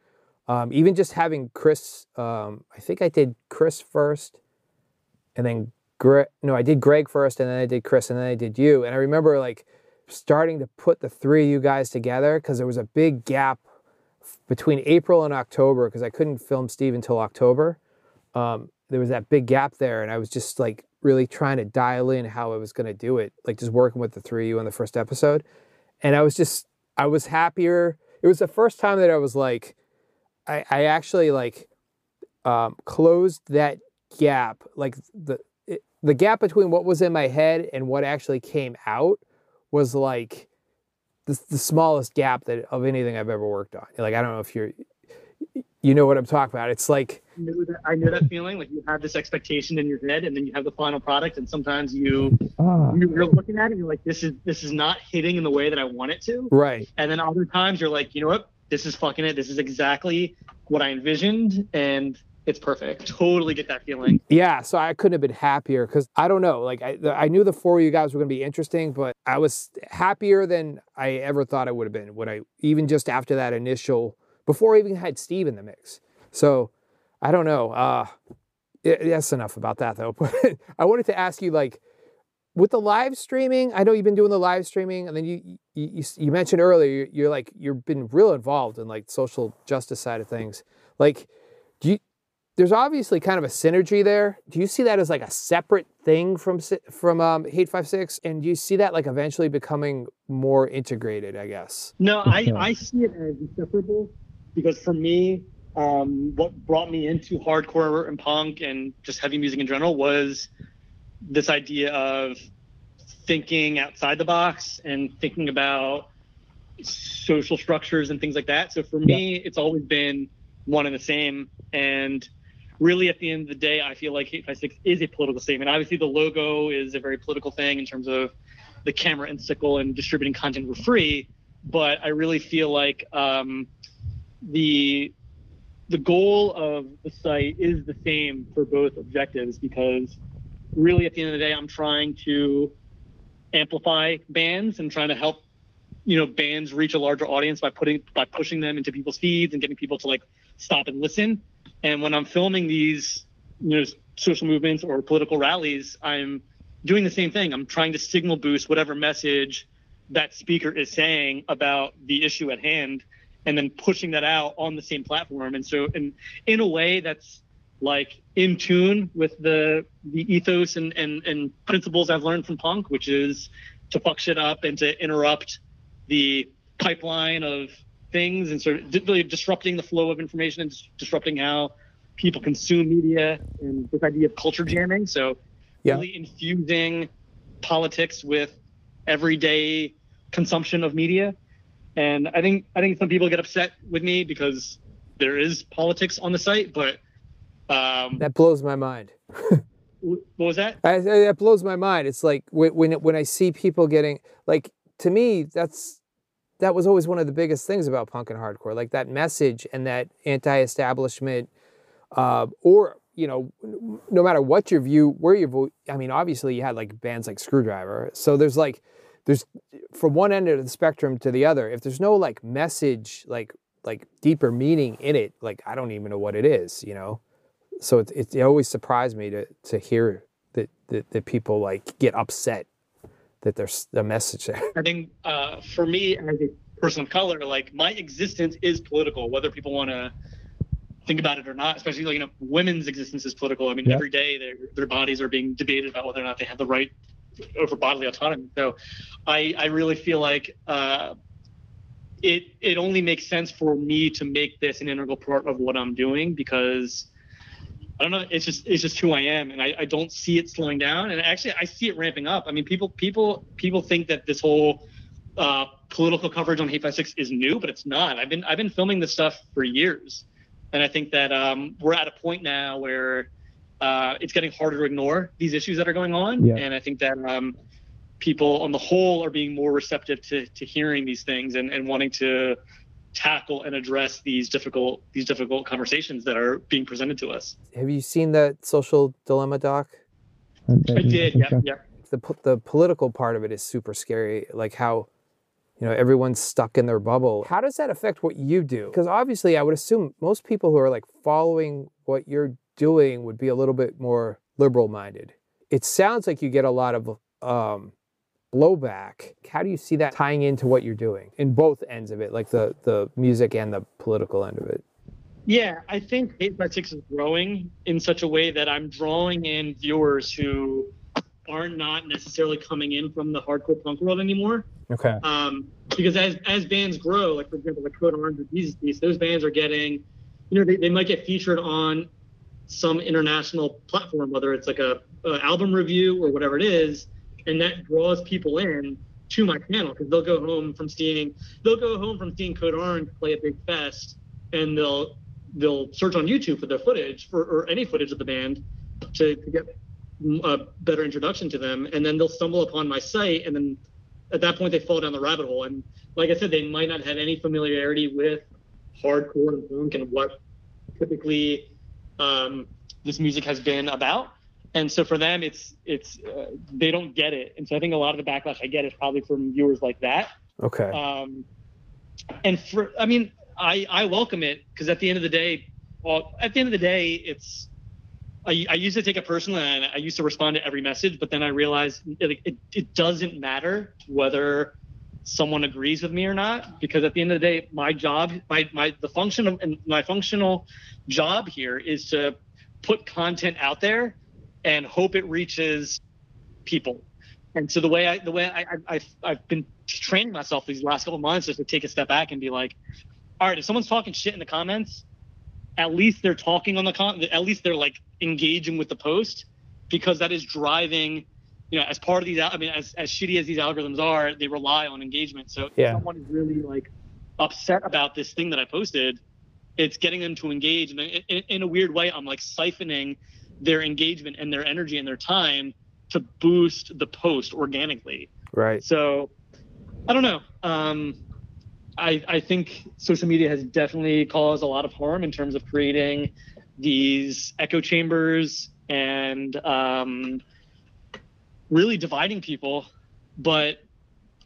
even just having Chris, I think I did Chris first and then I did Greg first and then I did Chris and then I did you. And I remember like starting to put the three of you guys together because there was a big gap between April and October because I couldn't film Steve until October. There was that big gap there and I was just like really trying to dial in how I was going to do it, like just working with the three of you on the first episode. And I was happier. It was the first time that I was like, I actually like closed that gap, like the gap between what was in my head and what actually came out was like the smallest gap that of anything I've ever worked on. Like, I don't know if you know what I'm talking about. It's like, I know that feeling, like you have this expectation in your head and then you have the final product. And sometimes you're looking at it and you're like, this is not hitting in the way that I want it to. Right. And then other times you're like, you know what? This is fucking it. This is exactly what I envisioned and it's perfect. Totally get that feeling. Yeah. So I couldn't have been happier because I don't know. Like I knew the four of you guys were going to be interesting, but I was happier than I ever thought I would have been when I, even just after that initial, before I even had Steve in the mix. So I don't know. That's enough about that though. But I wanted to ask you like, with the live streaming, I know you've been doing the live streaming, and then you mentioned earlier you're like you've been real involved in like social justice side of things. Like, there's obviously kind of a synergy there. Do you see that as like a separate thing from Hate5Six, and do you see that like eventually becoming more integrated? I guess. No, I see it as inseparable because for me, what brought me into hardcore and punk and just heavy music in general was this idea of thinking outside the box and thinking about social structures and things like that. So for me, it's always been one and the same. And really at the end of the day, I feel like Hate5Six is a political statement. Obviously the logo is a very political thing in terms of the camera and sickle and distributing content for free. But I really feel like the goal of the site is the same for both objectives because really at the end of the day, I'm trying to amplify bands and trying to help, you know, bands reach a larger audience by pushing them into people's feeds and getting people to like stop and listen. And when I'm filming these, you know, social movements or political rallies, I'm doing the same thing. I'm trying to signal boost whatever message that speaker is saying about the issue at hand and then pushing that out on the same platform. And so in a way that's like in tune with the ethos and principles I've learned from punk, which is to fuck shit up and to interrupt the pipeline of things and sort of really disrupting the flow of information and disrupting how people consume media and this idea of culture jamming. So really infusing politics with everyday consumption of media. And I think some people get upset with me because there is politics on the site, but that blows my mind. What was that? That blows my mind. It's like when I see people getting like, to me, that was always one of the biggest things about punk and hardcore, like that message and that anti-establishment, or you know, no matter what your view, I mean, obviously you had like bands like Screwdriver, so there's like there's from one end of the spectrum to the other, if there's no like message, like deeper meaning in it, like I don't even know what it is, you know? So it always surprised me to hear that people like get upset that there's a message there. I think for me as a person of color, like my existence is political, whether people want to think about it or not, especially like, you know, women's existence is political. I mean, every day their bodies are being debated about whether or not they have the right over bodily autonomy. So I really feel like it only makes sense for me to make this an integral part of what I'm doing, because I don't know, it's just who I am, and I don't see it slowing down, and actually I see it ramping up. I mean, people think that this whole political coverage on Hate5Six is new, but it's not. I've been filming this stuff for years, and I think that we're at a point now where it's getting harder to ignore these issues that are going on. Yeah. And I think that people on the whole are being more receptive to hearing these things and wanting to tackle and address these difficult conversations that are being presented to us. Have you seen that Social Dilemma doc? I did, yeah. The political part of it is super scary, like how, you know, everyone's stuck in their bubble. How does that affect what you do? Because obviously I would assume most people who are like following what you're doing would be a little bit more liberal minded. It sounds like you get a lot of blowback. How do you see that tying into what you're doing in both ends of it, like the music and the political end of it? Yeah, I think Hate5Six is growing in such a way that I'm drawing in viewers who are not necessarily coming in from the hardcore punk world anymore. Okay. Because as bands grow, like for example, the Code Orange or Jesus Piece, those bands are getting, you know, they might get featured on some international platform, whether it's like a album review or whatever it is, and that draws people in to my channel, because they'll go home from seeing Code Orange play a big fest, and they'll search on YouTube for their footage or any footage of the band to get a better introduction to them, and then they'll stumble upon my site, and then at that point they fall down the rabbit hole. And like I said, they might not have any familiarity with hardcore and punk and what typically this music has been about, and so for them it's they don't get it. And so I think a lot of the backlash I get is probably from viewers like that. Okay. I welcome it, because at the end of the day it's, I used to take it personally, and I used to respond to every message, but then I realized it doesn't matter whether someone agrees with me or not, because at the end of the day, my job, my functional job here is to put content out there and hope it reaches people. And so the way I've been training myself these last couple of months is to take a step back and be like, all right, if someone's talking shit in the comments, at least they're talking on the at least they're like engaging with the post, because that is driving. You know, as part of these, I mean, as shitty as these algorithms are, they rely on engagement. So if someone is really like upset about this thing that I posted, it's getting them to engage. And in a weird way, I'm like siphoning their engagement and their energy and their time to boost the post organically. Right. So I don't know. I think social media has definitely caused a lot of harm in terms of creating these echo chambers and, really dividing people, but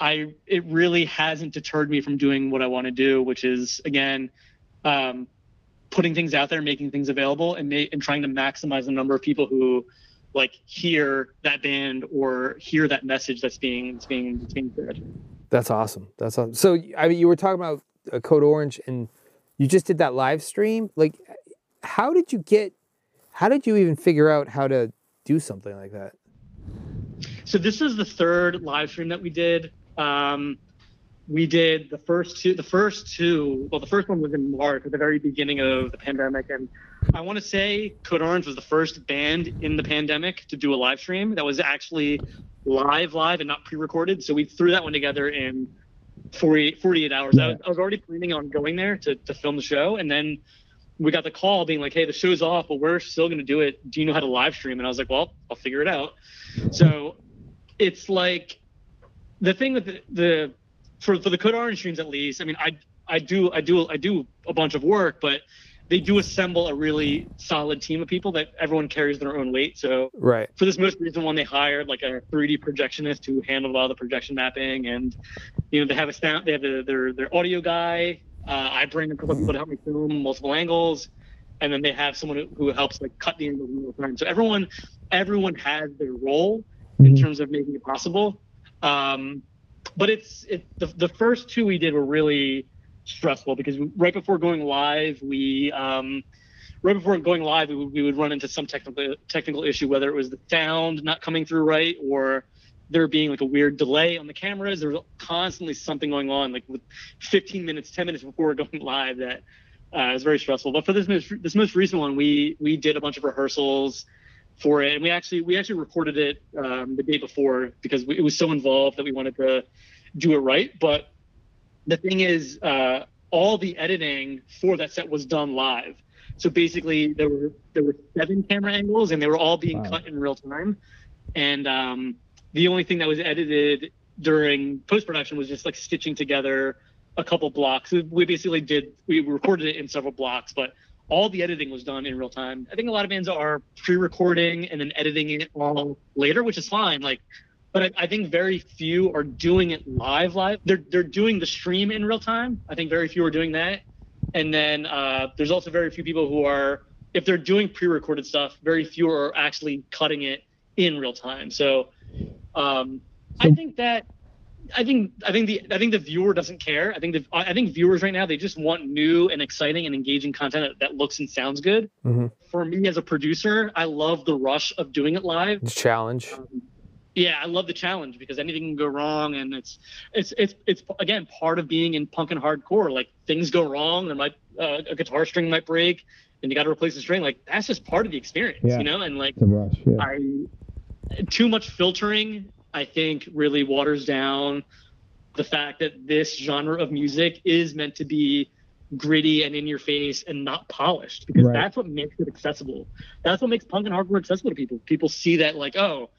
it really hasn't deterred me from doing what I want to do, which is, again, putting things out there, making things available, and trying to maximize the number of people who like hear that band or hear that message that's being shared. That's awesome. That's awesome. So I mean, you were talking about Code Orange, and you just did that live stream. Like, how did you even figure out how to do something like that? So this is the third live stream that we did. We did the first two. Well, the first one was in March, at the very beginning of the pandemic, and I want to say Code Orange was the first band in the pandemic to do a live stream that was actually live and not pre-recorded. So we threw that one together in 48 hours. Yeah. I was already planning on going there to film the show, and then we got the call being like, hey, the show's off, but we're still going to do it. Do you know how to live stream? And I was like, well, I'll figure it out. So it's like the thing with for the Code Orange streams, at least, I mean, I do a bunch of work, but they do assemble a really solid team of people that everyone carries their own weight. So right. For this most recent one, they hired like a 3D projectionist who handled all the projection mapping, and you know they have a sound, they have their audio guy. I bring a couple of people to help me film multiple angles, and then they have someone who helps like cut the angles in real time. So everyone has their role in terms of making it possible. But the first two we did were really stressful because right before going live we would run into some technical issue, whether it was the sound not coming through right or there being like a weird delay on the cameras. There was constantly something going on, like with 10 minutes before going live, that was very stressful. But for this most recent one, we did a bunch of rehearsals for it, and we actually recorded it the day before because it was so involved that we wanted to do it right. But the thing is, all the editing for that set was done live. So basically, there were 7 camera angles, and they were all being cut in real time. And the only thing that was edited during post production was just like stitching together a couple blocks. We recorded it in several blocks, but all the editing was done in real time. I think a lot of bands are pre-recording and then editing it all later, which is fine. But I think very few are doing it live. They're doing the stream in real time. I think very few are doing that. And then there's also very few people who are, if they're doing pre-recorded stuff, very few are actually cutting it in real time. So I think the viewer doesn't care. I think viewers right now, they just want new and exciting and engaging content that looks and sounds good. Mm-hmm. For me as a producer, I love the rush of doing it live. It's a challenge. Yeah, I love the challenge because anything can go wrong, and it's again part of being in punk and hardcore. Like things go wrong, there might a guitar string might break, and you got to replace the string. Like that's just part of the experience, yeah. You know. And like the rush, yeah. Too much filtering, I think, really waters down the fact that this genre of music is meant to be gritty and in your face and not polished, because right. That's what makes it accessible. That's what makes punk and hardcore accessible to people. People see that like, oh,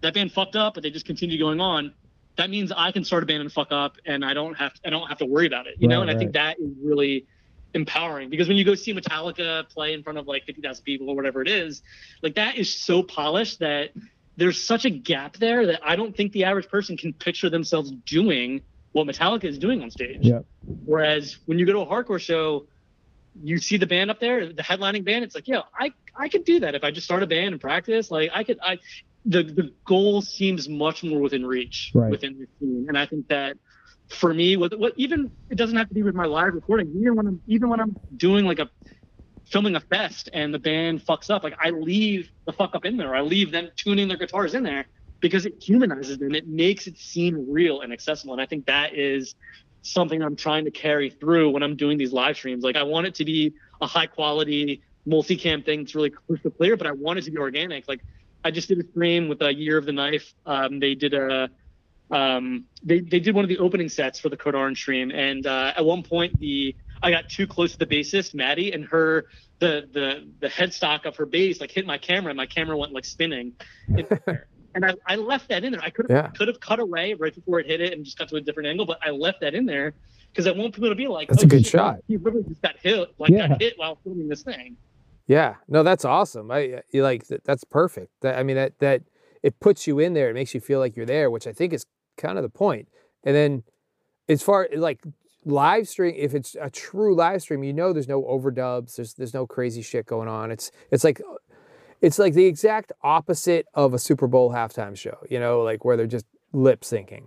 that band fucked up, but they just continue going on. That means I can start a band and fuck up, and I don't have to worry about it, you know. And I think that is really empowering, because when you go see Metallica play in front of like 50,000 people or whatever it is, like that is so polished that there's such a gap there that I don't think the average person can picture themselves doing what Metallica is doing on stage. Yeah. Whereas when you go to a hardcore show, you see the band up there, the headlining band. It's like, yeah, I could do that if I just start a band and practice. Like The goal seems much more within reach, right. Within the scene. And I think that for me, even it doesn't have to be with my live recording. Even when I'm doing like filming a fest and the band fucks up, like I leave the fuck up in there. I leave them tuning their guitars in there because it humanizes them. It makes it seem real and accessible. And I think that is something I'm trying to carry through when I'm doing these live streams. Like I want it to be a high quality multicam thing. It's really crystal clear, but I want it to be organic. Like I just did a stream with Year of the Knife. They did one of the opening sets for the Code Orange stream, and at one point I got too close to the bassist, Maddie, and the headstock of her bass like hit my camera, and my camera went like spinning. And I left that in there. I could have cut away right before it hit it and just cut to a different angle, but I left that in there because I want people to be like, "That's a good shot." You literally just got hit, got hit while filming this thing. Yeah, no, that's awesome. That's perfect. That it puts you in there. It makes you feel like you're there, which I think is kind of the point. And then, as far like live stream, if it's a true live stream, you know, there's no overdubs. There's no crazy shit going on. It's like the exact opposite of a Super Bowl halftime show. You know, like where they're just lip syncing.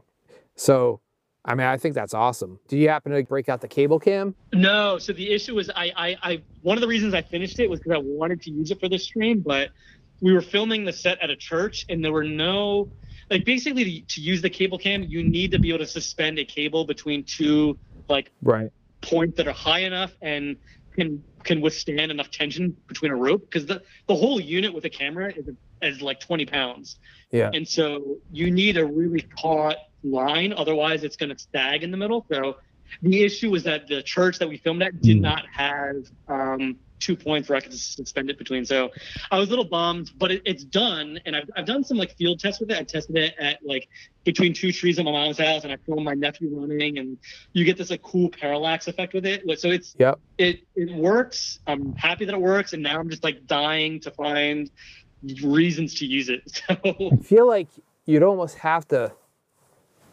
So. I mean, I think that's awesome. Do you happen to break out the cable cam? No. So the issue was I one of the reasons I finished it was because I wanted to use it for this stream, but we were filming the set at a church, and there were no, like basically to use the cable cam, you need to be able to suspend a cable between two points that are high enough and can withstand enough tension between a rope, because the whole unit with a camera is like 20 pounds. Yeah. And so you need a really taut line, otherwise it's going to sag in the middle. So the issue was that the church that we filmed at did not have 2 points where I could suspend it between. So I was a little bummed, but it's done. And I've done some like field tests with it. I tested it at like between two trees at my mom's house, and I filmed my nephew running, and you get this like cool parallax effect with it. So it's, yep, it works. I'm happy that it works. And now I'm just like dying to find reasons to use it. So I feel like you'd almost have to,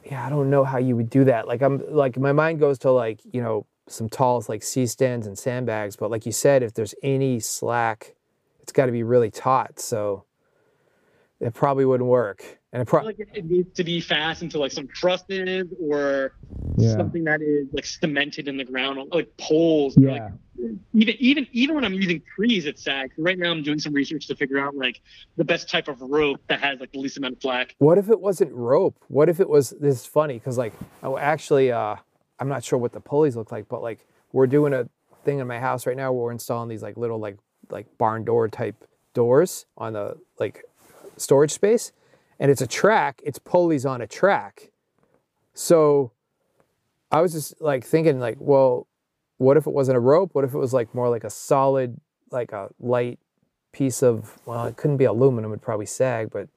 yeah, I don't know how you would do that. Like I'm like, my mind goes to like, you know, some tallest like C-stands and sandbags, but like you said, if there's any slack, it's got to be really taut, so it probably wouldn't work. And it needs to be fastened to like some trusses or something that is like cemented in the ground, like poles. Yeah. Like, even when I'm using trees, it sags. Right now I'm doing some research to figure out like the best type of rope that has like the least amount of slack. What if it wasn't rope? What if it was, this is funny because like, oh, actually, I'm not sure what the pulleys look like, but like we're doing a thing in my house right now where we're installing these like little like barn door type doors on the like storage space, and it's a track, it's pulleys on a track. So I was just like thinking like, well, what if it wasn't a rope? What if it was like more like a solid, like a light piece of, well, it couldn't be aluminum, it'd probably sag, but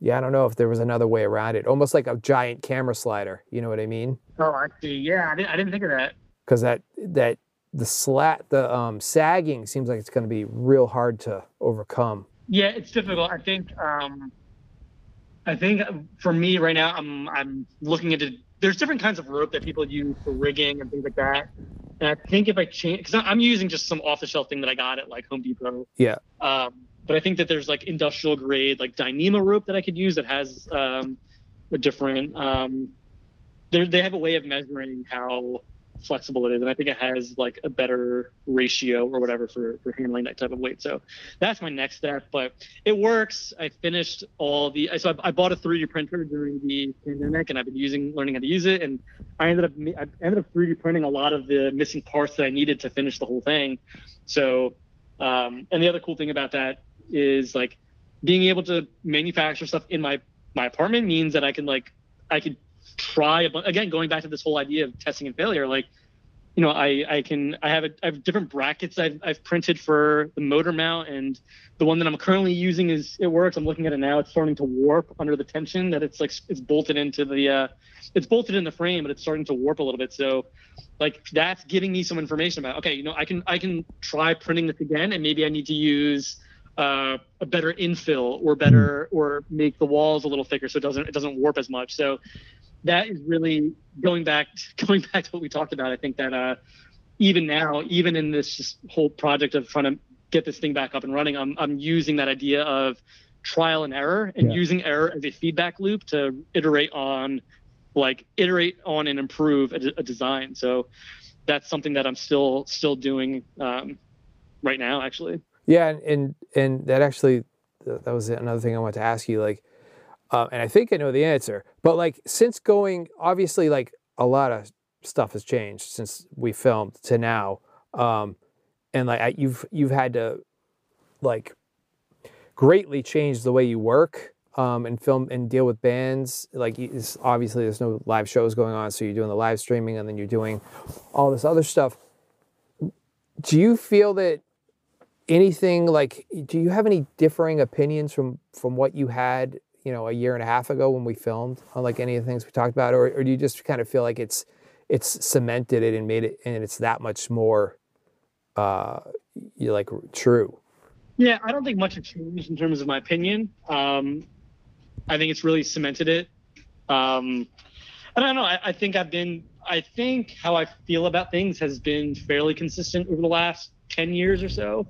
yeah, I don't know if there was another way around it. Almost like a giant camera slider. You know what I mean? Oh, actually, yeah, I didn't think of that. Because that the sagging seems like it's going to be real hard to overcome. Yeah, it's difficult. I think for me right now, I'm looking into, there's different kinds of rope that people use for rigging and things like that. And I think if I change, because I'm using just some off the shelf thing that I got at like Home Depot. Yeah. But I think that there's like industrial grade, like Dyneema rope that I could use that has a different, they have a way of measuring how flexible it is. And I think it has like a better ratio or whatever for handling that type of weight. So that's my next step, but it works. I finished I bought a 3D printer during the pandemic, and I've been learning how to use it. And I ended up 3D printing a lot of the missing parts that I needed to finish the whole thing. So, and the other cool thing about that is like being able to manufacture stuff in my apartment means that I could try, again, going back to this whole idea of testing and failure, like, you know, I have different brackets I've printed for the motor mount, and the one that I'm currently using it works. I'm looking at it now. It's starting to warp under the tension that it's like, it's bolted in the frame, but it's starting to warp a little bit. So like that's giving me some information about, okay, you know, I can try printing this again, and maybe I need to use a better infill or make the walls a little thicker so it doesn't warp as much. So that is really going back to what we talked about. I think that even now, even in this just whole project of trying to get this thing back up and running, I'm using that idea of trial and error and using error as a feedback loop to iterate on and improve a design. So that's something that I'm still doing right now, actually. Yeah, and that actually, that was another thing I wanted to ask you, like, and I think I know the answer, but like since going, obviously like a lot of stuff has changed since we filmed to now, and like you've had to like greatly change the way you work and film and deal with bands. Like obviously there's no live shows going on, so you're doing the live streaming and then you're doing all this other stuff. Do you feel that anything like? Do you have any differing opinions from what you had? You know, a year and a half ago when we filmed, unlike any of the things we talked about, or do you just kind of feel like it's cemented it and made it, and it's that much more, like true? Yeah, I don't think much has changed in terms of my opinion. I think it's really cemented it. And I don't know. I think how I feel about things has been fairly consistent over the last 10 years or so,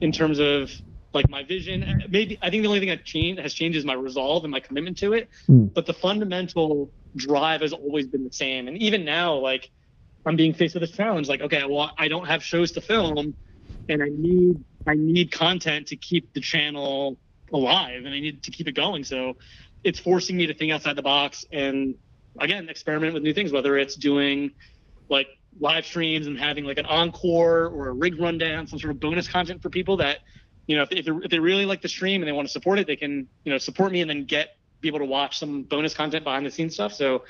in terms of like my vision. Maybe I think the only thing that has changed is my resolve and my commitment to it. But the fundamental drive has always been the same. And even now, like I'm being faced with this challenge, like, okay, well, I don't have shows to film, and I need content to keep the channel alive, and I need to keep it going. So it's forcing me to think outside the box and again, experiment with new things, whether it's doing like live streams and having like an encore or a rig rundown, some sort of bonus content for people that, you know, if they really like the stream and they want to support it, they can, you know, support me and then be able to watch some bonus content, behind the scenes stuff. So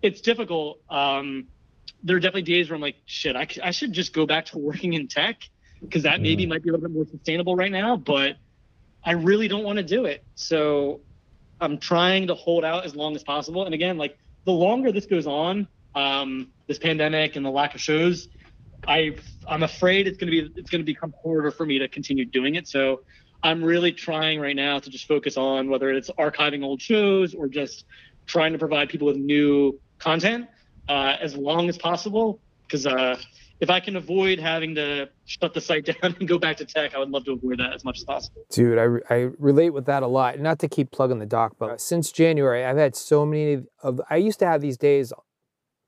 it's difficult. There are definitely days where I'm like, shit, I should just go back to working in tech because that maybe might be a little bit more sustainable right now, but I really don't want to do it. So I'm trying to hold out as long as possible. And again, like the longer this goes on, this pandemic and the lack of shows, I'm afraid it's going to become harder for me to continue doing it. So I'm really trying right now to just focus on whether it's archiving old shows or just trying to provide people with new content as long as possible. Because if I can avoid having to shut the site down and go back to tech, I would love to avoid that as much as possible. Dude, I relate with that a lot. Not to keep plugging the doc, but since January, I've had so many of, I used to have these days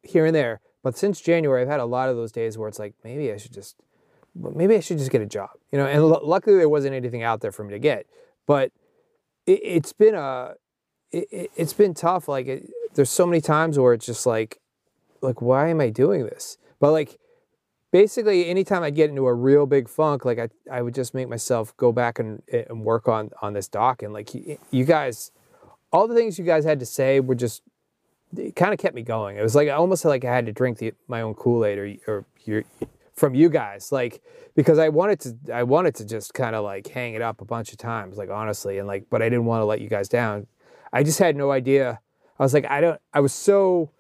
here and there, but since January, I've had a lot of those days where it's like, maybe I should just get a job, you know? And luckily there wasn't anything out there for me to get, but it's been tough. Like there's so many times where it's just like, why am I doing this? But like, basically anytime I get into a real big funk, like I would just make myself go back and work on this doc. And like you guys, all the things you guys had to say were just, it kind of kept me going. It was like, almost like I had to drink my own Kool-Aid from you guys, like, because I wanted to just kind of like hang it up a bunch of times, like honestly, and like, but I didn't want to let you guys down. I just had no idea. I was like, I was so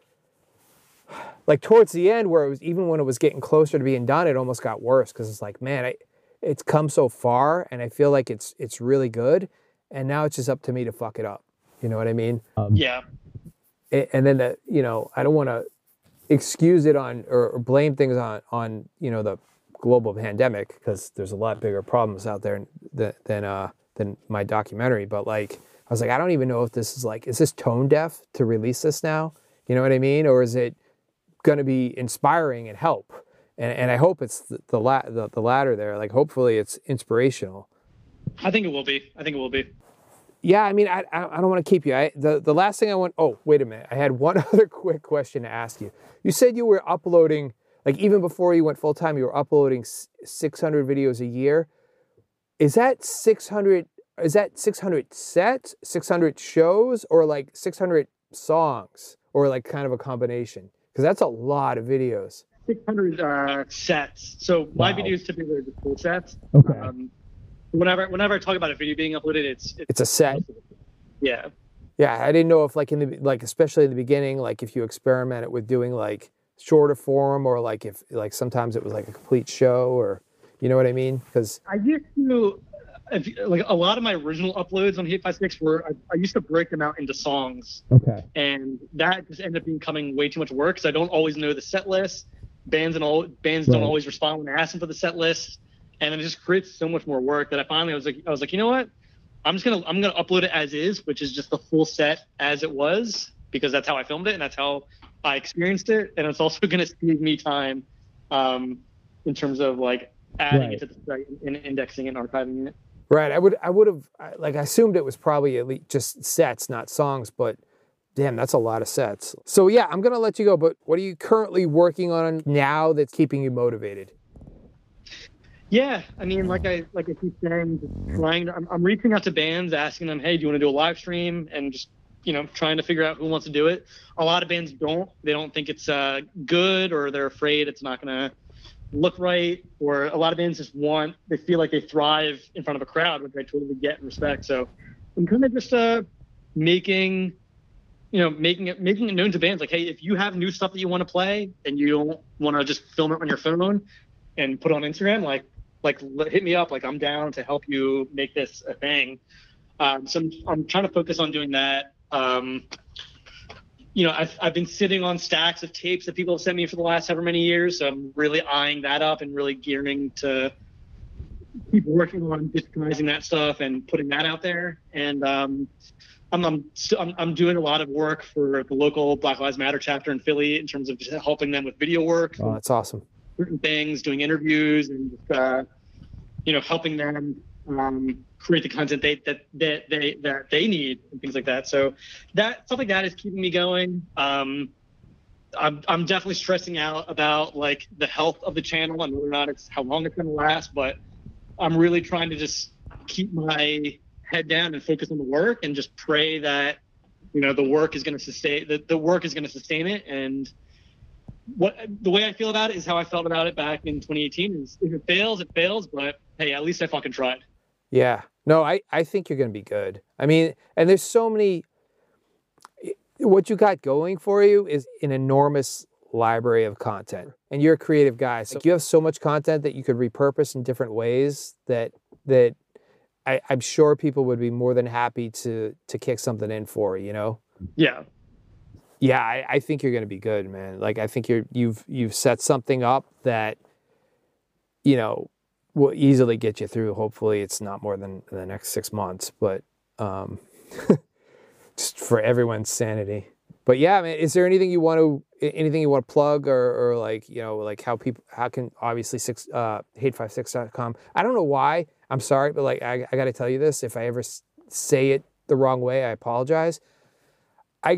like towards the end where it was, even when it was getting closer to being done, it almost got worse. Cause it's like, man, it's come so far and I feel like it's really good. And now it's just up to me to fuck it up. You know what I mean? Yeah. And then you know, I don't want to excuse it on or blame things on you know, the global pandemic, because there's a lot bigger problems out there than my documentary. But like, I was like, I don't even know if this is like, is this tone deaf to release this now? You know what I mean? Or is it going to be inspiring and help? And I hope it's the latter there. Like, hopefully it's inspirational. I think it will be. Yeah, I mean, I don't want to keep you. The last thing I want... Oh, wait a minute. I had one other quick question to ask you. You said you were uploading, like even before you went full-time, you were uploading 600 videos a year. Is that 600... Is that 600 sets, 600 shows, or like 600 songs? Or like kind of a combination? Because that's a lot of videos. 600 sets. So my videos typically are just full sets. Okay. Whenever I talk about a video being uploaded, it's a set. Yeah. Yeah, I didn't know if like especially in the beginning, like if you experimented with doing like shorter form, or like if like sometimes it was like a complete show, or you know what I mean? Because I used to like a lot of my original uploads on Hate5Six were I used to break them out into songs. Okay. And that just ended up becoming way too much work because I don't always know the set list. Bands don't always respond when I ask them for the set list. And it just creates so much more work that I was like, you know what? I'm gonna upload it as is, which is just the full set as it was, because that's how I filmed it and that's how I experienced it. And it's also gonna save me time in terms of like adding it to the site and indexing and archiving it. Right. I would have like I assumed it was probably at least just sets, not songs, but damn, that's a lot of sets. So yeah, I'm gonna let you go, but what are you currently working on now that's keeping you motivated? Yeah, I mean, like I keep saying, just trying to, I'm reaching out to bands, asking them, hey, do you want to do a live stream? And just, you know, trying to figure out who wants to do it. A lot of bands don't. They don't think it's good, or they're afraid it's not going to look right. Or a lot of bands just they feel like they thrive in front of a crowd, which I totally get and respect. So I'm kind of just making it known to bands, like, hey, if you have new stuff that you want to play and you don't want to just film it on your phone and put on Instagram, like hit me up. Like, I'm down to help you make this a thing. So I'm trying to focus on doing that. You know, I've been sitting on stacks of tapes that people have sent me for the last however many years. So I'm really eyeing that up and really gearing to keep working on digitizing that stuff and putting that out there. And I'm doing a lot of work for the local Black Lives Matter chapter in Philly in terms of just helping them with video work. Oh, that's awesome. Certain things, doing interviews, and just, you know, helping them create the content that they need and things like that. So that stuff like that is keeping me going. I'm definitely stressing out about like the health of the channel and whether or not it's how long it's going to last. But I'm really trying to just keep my head down and focus on the work and just pray that, you know, the work is going to sustain it, and the way I feel about it is how I felt about it back in 2018. Is if it fails, it fails, but hey, at least I fucking tried. Yeah. No, I think you're going to be good. I mean, and there's so many, what you got going for you is an enormous library of content, and you're a creative guy. So like, you have so much content that you could repurpose in different ways that, I'm sure people would be more than happy to kick something in for, you know? Yeah. Yeah, I think you're going to be good, man. Like, I think you've set something up that, you know, will easily get you through. Hopefully it's not more than the next 6 months, but just for everyone's sanity. But yeah, man, is there anything you want to plug, or like, you know, like how can obviously hate5six.com. I don't know why. I'm sorry, but like I got to tell you this, if I ever say it the wrong way, I apologize.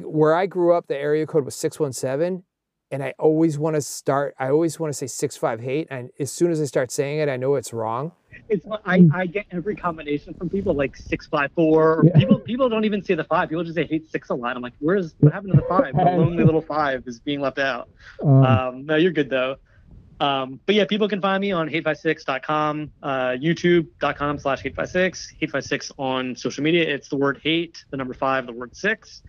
Where I grew up, the area code was 617, and I always want to start. I always want to say 658, and as soon as I start saying it, I know it's wrong. It's I get every combination from people, like 654. Yeah. People don't even say the five. People just say hate six a lot. I'm like, what happened to the five? The lonely little five is being left out. No, you're good though. But yeah, people can find me on hate5six.com, youtube.com/hate5six, hate5six on social media. It's the word hate, the number 5, the word 6.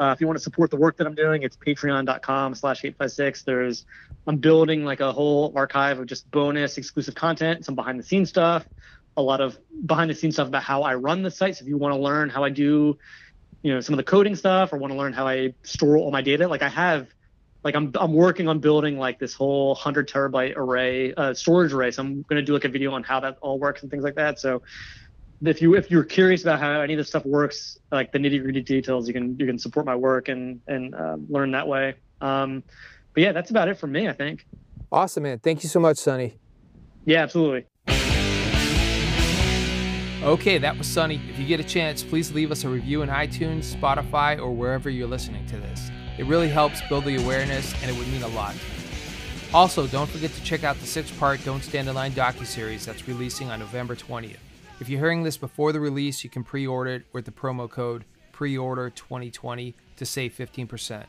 If you want to support the work that I'm doing, it's patreon.com/hate5six. I'm building like a whole archive of just bonus exclusive content, some behind the scenes stuff, a lot of behind the scenes stuff about how I run the site. So if you want to learn how I do, you know, some of the coding stuff, or want to learn how I store all my data, like I have, like I'm working on building like this whole 100 terabyte array, storage array. So I'm going to do like a video on how that all works and things like that. So if you're curious about how any of this stuff works, like the nitty gritty details, you can support my work and learn that way. But yeah, that's about it for me, I think. Awesome, man. Thank you so much, Sonny. Yeah, absolutely. Okay, that was Sonny. If you get a chance, please leave us a review in iTunes, Spotify, or wherever you're listening to this. It really helps build the awareness, and it would mean a lot. Also, don't forget to check out the 6-part Don't Stand in Line docuseries that's releasing on November 20th. If you're hearing this before the release, you can pre-order it with the promo code PREORDER2020 to save 15%.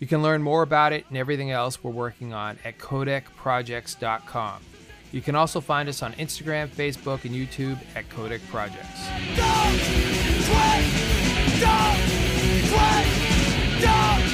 You can learn more about it and everything else we're working on at kodakprojects.com. You can also find us on Instagram, Facebook, and YouTube at Kodak Projects. Don't sweat. Don't sweat. Don't.